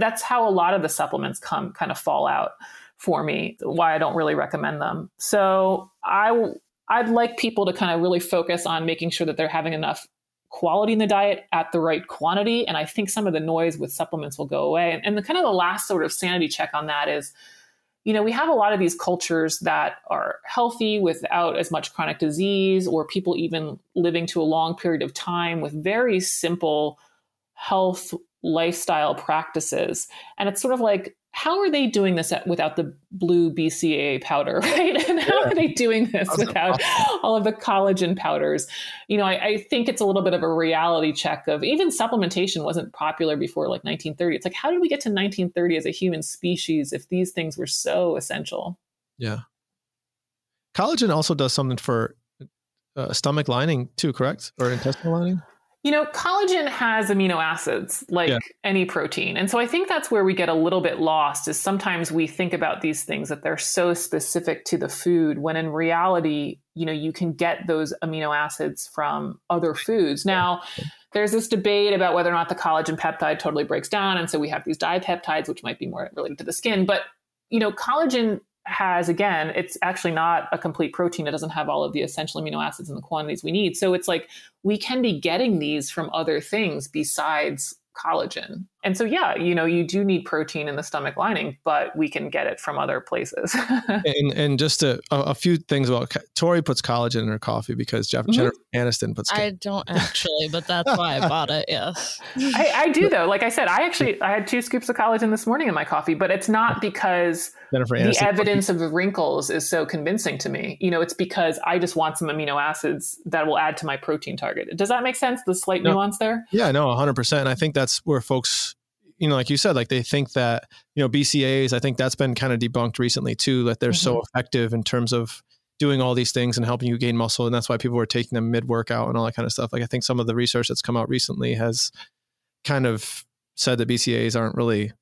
that's how a lot of the supplements come kind of fall out for me, why I don't really recommend them. So I'd like people to kind of really focus on making sure that they're having enough quality in the diet at the right quantity. And I think some of the noise with supplements will go away. And the kind of the last sort of sanity check on that is, we have a lot of these cultures that are healthy without as much chronic disease, or people even living to a long period of time with very simple health lifestyle practices. And it's sort of like, how are they doing this without the blue BCAA powder, right? And how are they doing this without all of the collagen powders? I think it's a little bit of a reality check of even supplementation wasn't popular before like 1930. It's like, how did we get to 1930 as a human species if these things were so essential? Yeah. Collagen also does something for stomach lining too, correct? Or intestinal lining? Collagen has amino acids like any protein. And so I think that's where we get a little bit lost, is sometimes we think about these things that they're so specific to the food, when in reality, you can get those amino acids from other foods. Now, there's this debate about whether or not the collagen peptide totally breaks down. And so we have these dipeptides, which might be more related to the skin. But, collagen has, again, it's actually not a complete protein. It doesn't have all of the essential amino acids and the quantities we need. So it's like, we can be getting these from other things besides collagen. And so, you do need protein in the stomach lining, but we can get it from other places. and just a few things about, Tori puts collagen in her coffee because Jennifer Aniston puts collagen. I don't actually, but that's why I bought it. Yes. I do though. Like I said, I had 2 scoops of collagen this morning in my coffee, but it's not because Jennifer Aniston, the evidence of the wrinkles is so convincing to me. It's because I just want some amino acids that will add to my protein target. Does that make sense? The slight nuance there? Yeah, no, 100%. I think that's where folks, like you said, like they think that, BCAAs, I think that's been kind of debunked recently too, that they're so effective in terms of doing all these things and helping you gain muscle. And that's why people were taking them mid-workout and all that kind of stuff. Like I think some of the research that's come out recently has kind of said that BCAAs aren't really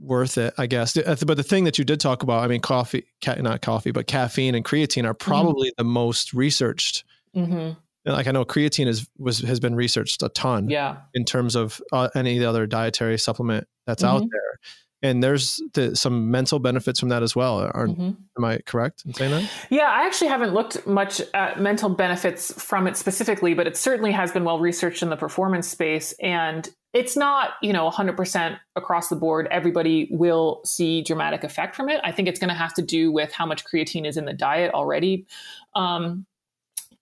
worth it, I guess. But the thing that you did talk about, I mean, caffeine and creatine are probably the most researched. Mm-hmm. Like I know creatine has been researched a ton in terms of any other dietary supplement that's out there. And there's some mental benefits from that as well. Am I correct in saying that? Yeah, I actually haven't looked much at mental benefits from it specifically, but it certainly has been well researched in the performance space. And it's not, 100% across the board, everybody will see dramatic effect from it. I think it's going to have to do with how much creatine is in the diet already.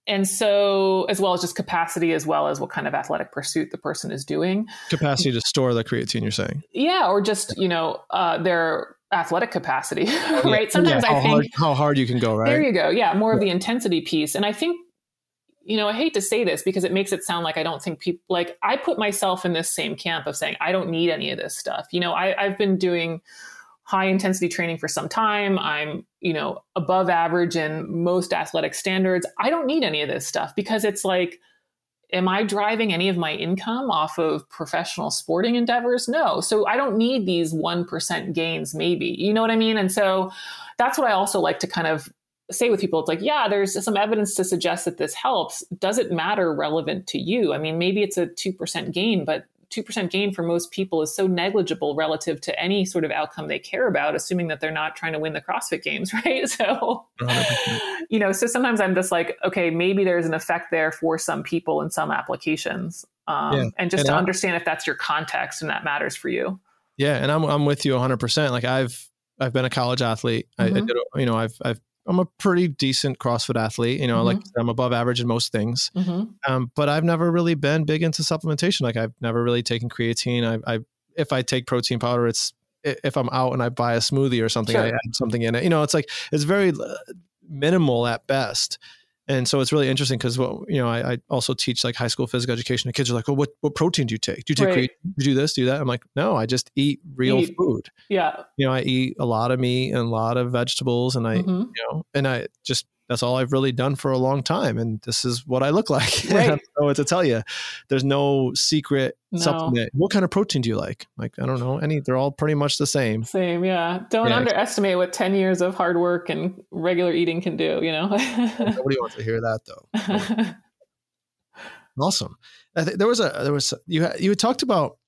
And so, as well as just capacity, as well as what kind of athletic pursuit the person is doing. Capacity to store the creatine, you're saying? Yeah, or just, their athletic capacity, right? Sometimes I think how hard you can go, right? There you go. Yeah, more of the intensity piece. And I think, I hate to say this because it makes it sound like I don't think people, like I put myself in this same camp of saying, I don't need any of this stuff. I've been doing high intensity training for some time. I'm, above average in most athletic standards. I don't need any of this stuff because it's like, am I driving any of my income off of professional sporting endeavors? No. So I don't need these 1% gains, maybe, you know what I mean? And so that's what I also like to kind of say with people. It's like, yeah, there's some evidence to suggest that this helps. Does it matter relevant to you? I mean, maybe it's a 2% gain, but 2% gain for most people is so negligible relative to any sort of outcome they care about, assuming that they're not trying to win the CrossFit Games, right? So, so sometimes I'm just like, okay, maybe there's an effect there for some people in some applications. And just to understand if that's your context and that matters for you. Yeah. And I'm with you 100%. Like I've been a college athlete. Mm-hmm. I'm a pretty decent CrossFit athlete, mm-hmm. like I'm above average in most things. Mm-hmm. But I've never really been big into supplementation. Like I've never really taken creatine. If I take protein powder, it's if I'm out and I buy a smoothie or something, sure. I add something in it, it's like, it's very minimal at best. And so it's really interesting because I also teach like high school physical education. The kids are like, "Oh, what protein do you take? Do you take creatine? Do you do this? Do that?" I'm like, "No, I just eat real food." Yeah, I eat a lot of meat and a lot of vegetables, and I, mm-hmm. And I just that's all I've really done for a long time, and this is what I look like. Right. I don't know what to tell you. There's no secret supplement. What kind of protein do you like? Like, I don't know any. They're all pretty much the same. Same, yeah. Don't underestimate what 10 years of hard work and regular eating can do, Nobody wants to hear that though. Awesome. You had talked about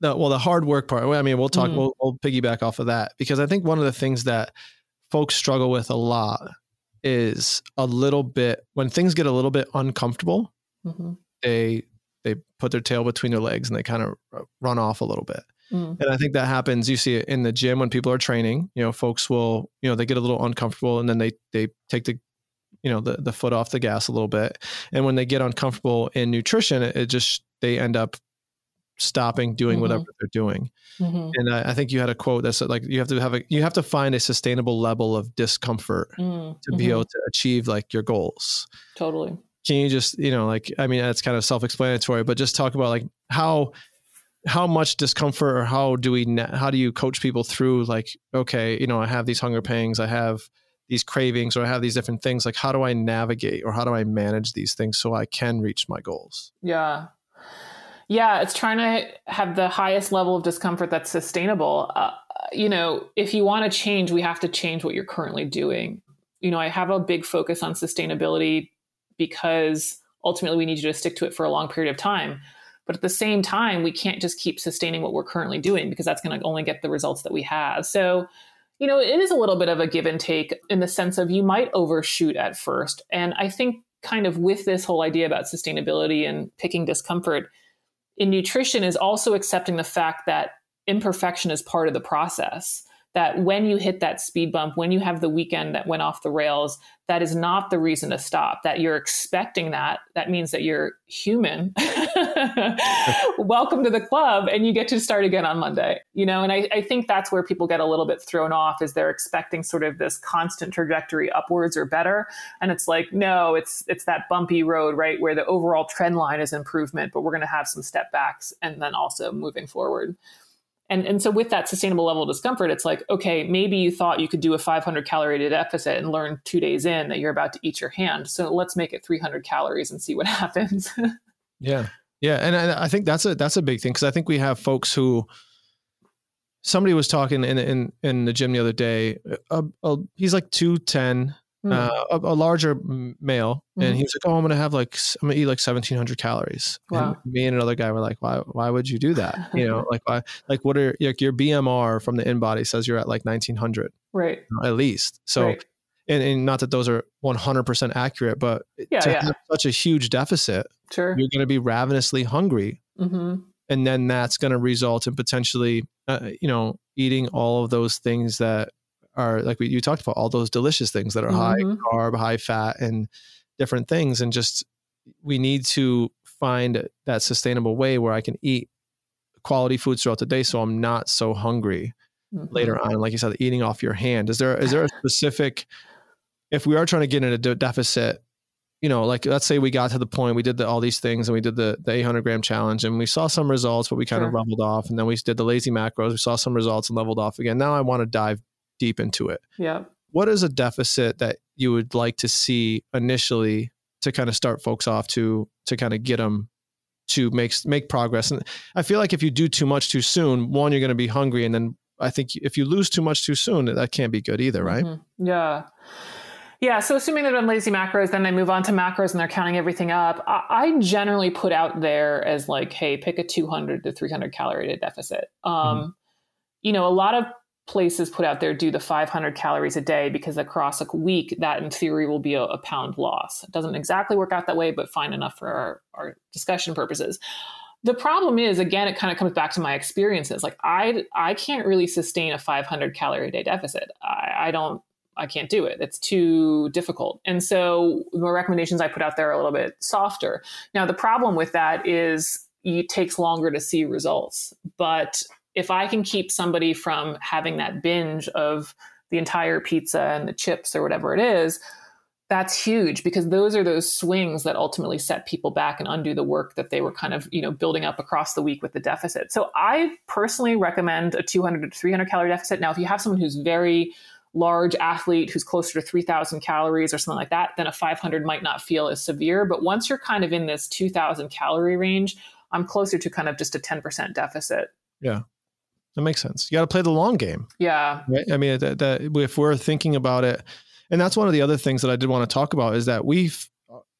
the hard work part. I mean, we'll talk, we'll piggyback off of that because I think one of the things that folks struggle with a lot is a little bit, when things get a little bit uncomfortable, mm-hmm. They put their tail between their legs and they kind of run off a little bit. Mm-hmm. And I think that happens. You see it in the gym when people are training, folks will, they get a little uncomfortable and then they take the foot off the gas a little bit. And when they get uncomfortable in nutrition, they end up stopping doing mm-hmm. whatever they're doing. Mm-hmm. And I think you had a quote that's like, you have to find a sustainable level of discomfort to be able to achieve like your goals. Totally. Can you just, I mean, that's kind of self-explanatory, but just talk about like how much discomfort or how do you coach people through like, okay, I have these hunger pangs, I have these cravings, or I have these different things. Like, how do I navigate or how do I manage these things so I can reach my goals? Yeah. Yeah. It's trying to have the highest level of discomfort that's sustainable. If you want to change, we have to change what you're currently doing. I have a big focus on sustainability because ultimately we need you to stick to it for a long period of time. But at the same time, we can't just keep sustaining what we're currently doing because that's going to only get the results that we have. So, it is a little bit of a give and take in the sense of you might overshoot at first. And I think kind of with this whole idea about sustainability and picking discomfort in nutrition is also accepting the fact that imperfection is part of the process. That when you hit that speed bump, when you have the weekend that went off the rails, that is not the reason to stop, that you're expecting that. That means that you're human. Welcome to the club. And you get to start again on Monday, and I think that's where people get a little bit thrown off is they're expecting sort of this constant trajectory upwards or better. And it's like, no, it's that bumpy road, right? Where the overall trend line is improvement, but we're going to have some step backs and then also moving forward. And so with that sustainable level of discomfort, it's like, okay, maybe you thought you could do a 500 calorie deficit and learn 2 days in that you're about to eat your hand. So let's make it 300 calories and see what happens. Yeah. Yeah. And I think that's a big thing. Cause I think we have folks who somebody was talking in the gym the other day, he's like 210, a larger male. Mm-hmm. And he was like, oh, I'm going to eat like 1,700 calories. Wow. And me and another guy were like, why would you do that? What are like your BMR from the InBody says you're at like 1,900, right? At least. So, right. And not that those are 100% accurate, but have such a huge deficit, sure. You're going to be ravenously hungry. Mm-hmm. And then that's going to result in potentially, eating all of those things that are like you talked about, all those delicious things that are mm-hmm. high carb, high fat, and different things. And just, we need to find that sustainable way where I can eat quality foods throughout the day. So I'm not so hungry mm-hmm. later on. Like you said, eating off your hand. Is there a specific, if we are trying to get in a deficit, like let's say we got to the point, we did all these things and we did the 800 gram challenge and we saw some results, but we kind of leveled off. And then we did the lazy macros. We saw some results and leveled off again. Now I want to dive deep into it. Yeah. What is a deficit that you would like to see initially to kind of start folks off to kind of get them to make progress? And I feel like if you do too much too soon, one, you're going to be hungry. And then I think if you lose too much too soon, that can't be good either. Right. Mm-hmm. Yeah. Yeah. So assuming that I'm lazy macros, then I move on to macros and they're counting everything up. I generally put out there as like, hey, pick a 200 to 300 calorie deficit. You know, a lot of places put out there do the 500 calories a day because across a week, that in theory will be a pound loss. It doesn't exactly work out that way, but fine enough for our discussion purposes. The problem is, again, it kind of comes back to my experiences. Like I can't really sustain a 500 calorie a day deficit. I can't do it. It's too difficult. And so the recommendations I put out there are a little bit softer. Now, the problem with that is it takes longer to see results. But if I can keep somebody from having that binge of the entire pizza and the chips or whatever it is, that's huge, because those are those swings that ultimately set people back and undo the work that they were kind of, you know, building up across the week with the deficit. So I personally recommend a 200 to 300 calorie deficit. Now, if you have someone who's very large athlete who's closer to 3,000 calories or something like that, then a 500 might not feel as severe. But once you're kind of in this 2,000 calorie range, I'm closer to kind of just a 10% deficit. Yeah, that makes sense. You got to play the long game. Yeah. Right? I mean, if we're thinking about it, and that's one of the other things that I did want to talk about is that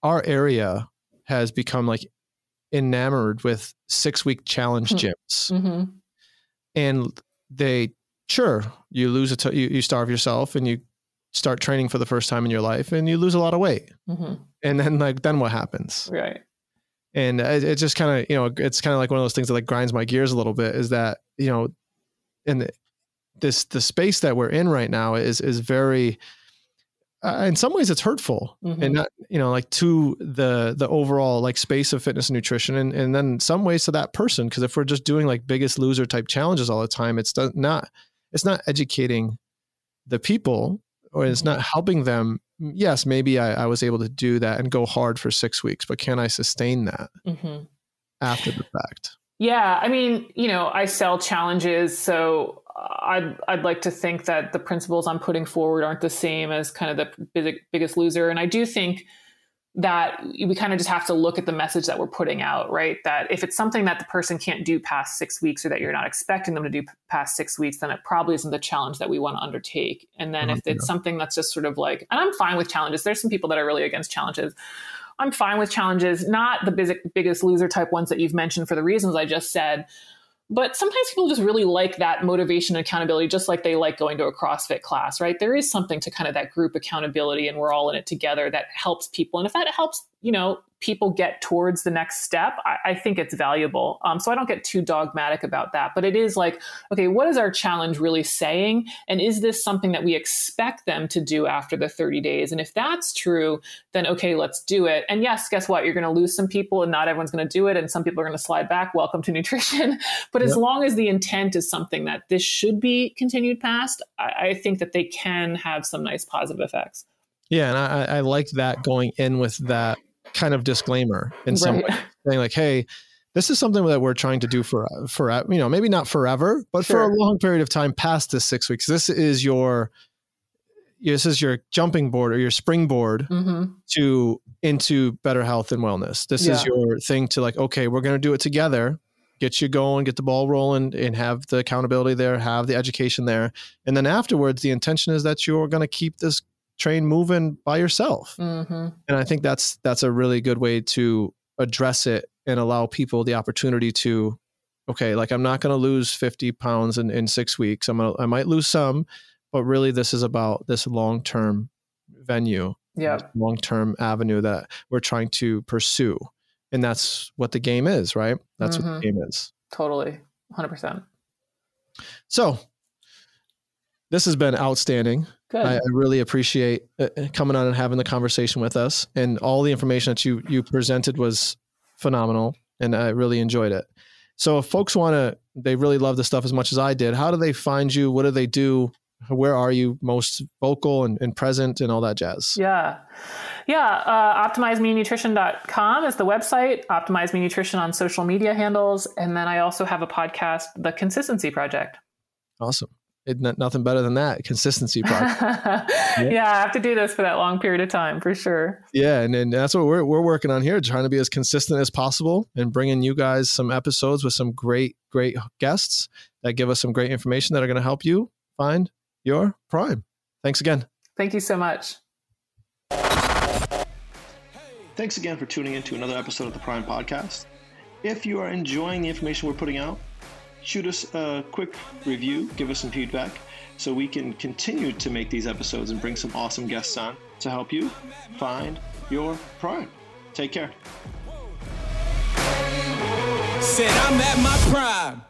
our area has become like enamored with 6-week challenge gyms. Mm-hmm. And they, sure, you lose you starve yourself and you start training for the first time in your life and you lose a lot of weight. Mm-hmm. And then then what happens? Right. And it just kind of, you know, it's kind of like one of those things that like grinds my gears a little bit is that, you know, in the space that we're in right now is very, in some ways it's hurtful and not, you know, like to the overall like space of fitness and nutrition. And then in some ways to that person, because if we're just doing like biggest loser type challenges all the time, it's not educating the people or it's not helping them. Yes, maybe I was able to do that and go hard for 6 weeks, but can I sustain that after the fact? Yeah. I mean, you know, I sell challenges, so I'd like to think that the principles I'm putting forward aren't the same as kind of the biggest loser. And I do think that we kind of just have to look at the message that we're putting out, right? That if it's something that the person can't do past 6 weeks or that you're not expecting them to do past 6 weeks, then it probably isn't the challenge that we want to undertake. And then if it's something that's just sort of like, and I'm fine with challenges. There's some people that are really against challenges. I'm fine with challenges, not the biggest loser type ones that you've mentioned for the reasons I just said. But sometimes people just really like that motivation and accountability, just like they like going to a CrossFit class, right? There is something to kind of that group accountability and we're all in it together that helps people. And if that helps, you know, people get towards the next step, I think it's valuable. So I don't get too dogmatic about that, but it is like, okay, what is our challenge really saying? And is this something that we expect them to do after the 30 days? And if that's true, then okay, let's do it. And yes, guess what? You're going to lose some people and not everyone's going to do it. And some people are going to slide back. Welcome to nutrition. But as long as the intent is something that this should be continued past, I think that they can have some nice positive effects. Yeah. And I like that going in with that kind of disclaimer in some way, saying like, hey, this is something that we're trying to do for you know, maybe not forever, but for a long period of time past this 6 weeks. This is your jumping board or your springboard into better health and wellness. This is your thing to like, okay, we're going to do it together, get you going, get the ball rolling and have the accountability there, have the education there. And then afterwards, the intention is that you're going to keep this train moving by yourself. And I think that's a really good way to address it and allow people the opportunity to, okay, like I'm not going to lose 50 pounds in 6 weeks. I might lose some, but really this is about this long-term venue, long-term avenue that we're trying to pursue. And that's what the game is, right? That's what the game is. Totally. 100%. So this has been outstanding. Good. I really appreciate coming on and having the conversation with us, and all the information that you presented was phenomenal and I really enjoyed it. So if folks they really love this stuff as much as I did, how do they find you? What do they do? Where are you most vocal and present and all that jazz? Yeah. Yeah. OptimizeMeNutrition.com is the website. Optimize Me Nutrition on social media handles. And then I also have a podcast, The Consistency Project. Awesome. Nothing better than that consistency project. Yeah, I have to do this for that long period of time for sure. Yeah, and that's what we're working on here, trying to be as consistent as possible and bringing you guys some episodes with some great guests that give us some great information that are going to help you find your prime. Thanks again. Thank you so much. Thanks again for tuning in to another episode of the Prime Podcast. If you are enjoying the information we're putting out, shoot us a quick review, give us some feedback so we can continue to make these episodes and bring some awesome guests on to help you find your prime. Take care. Said I'm at my prime.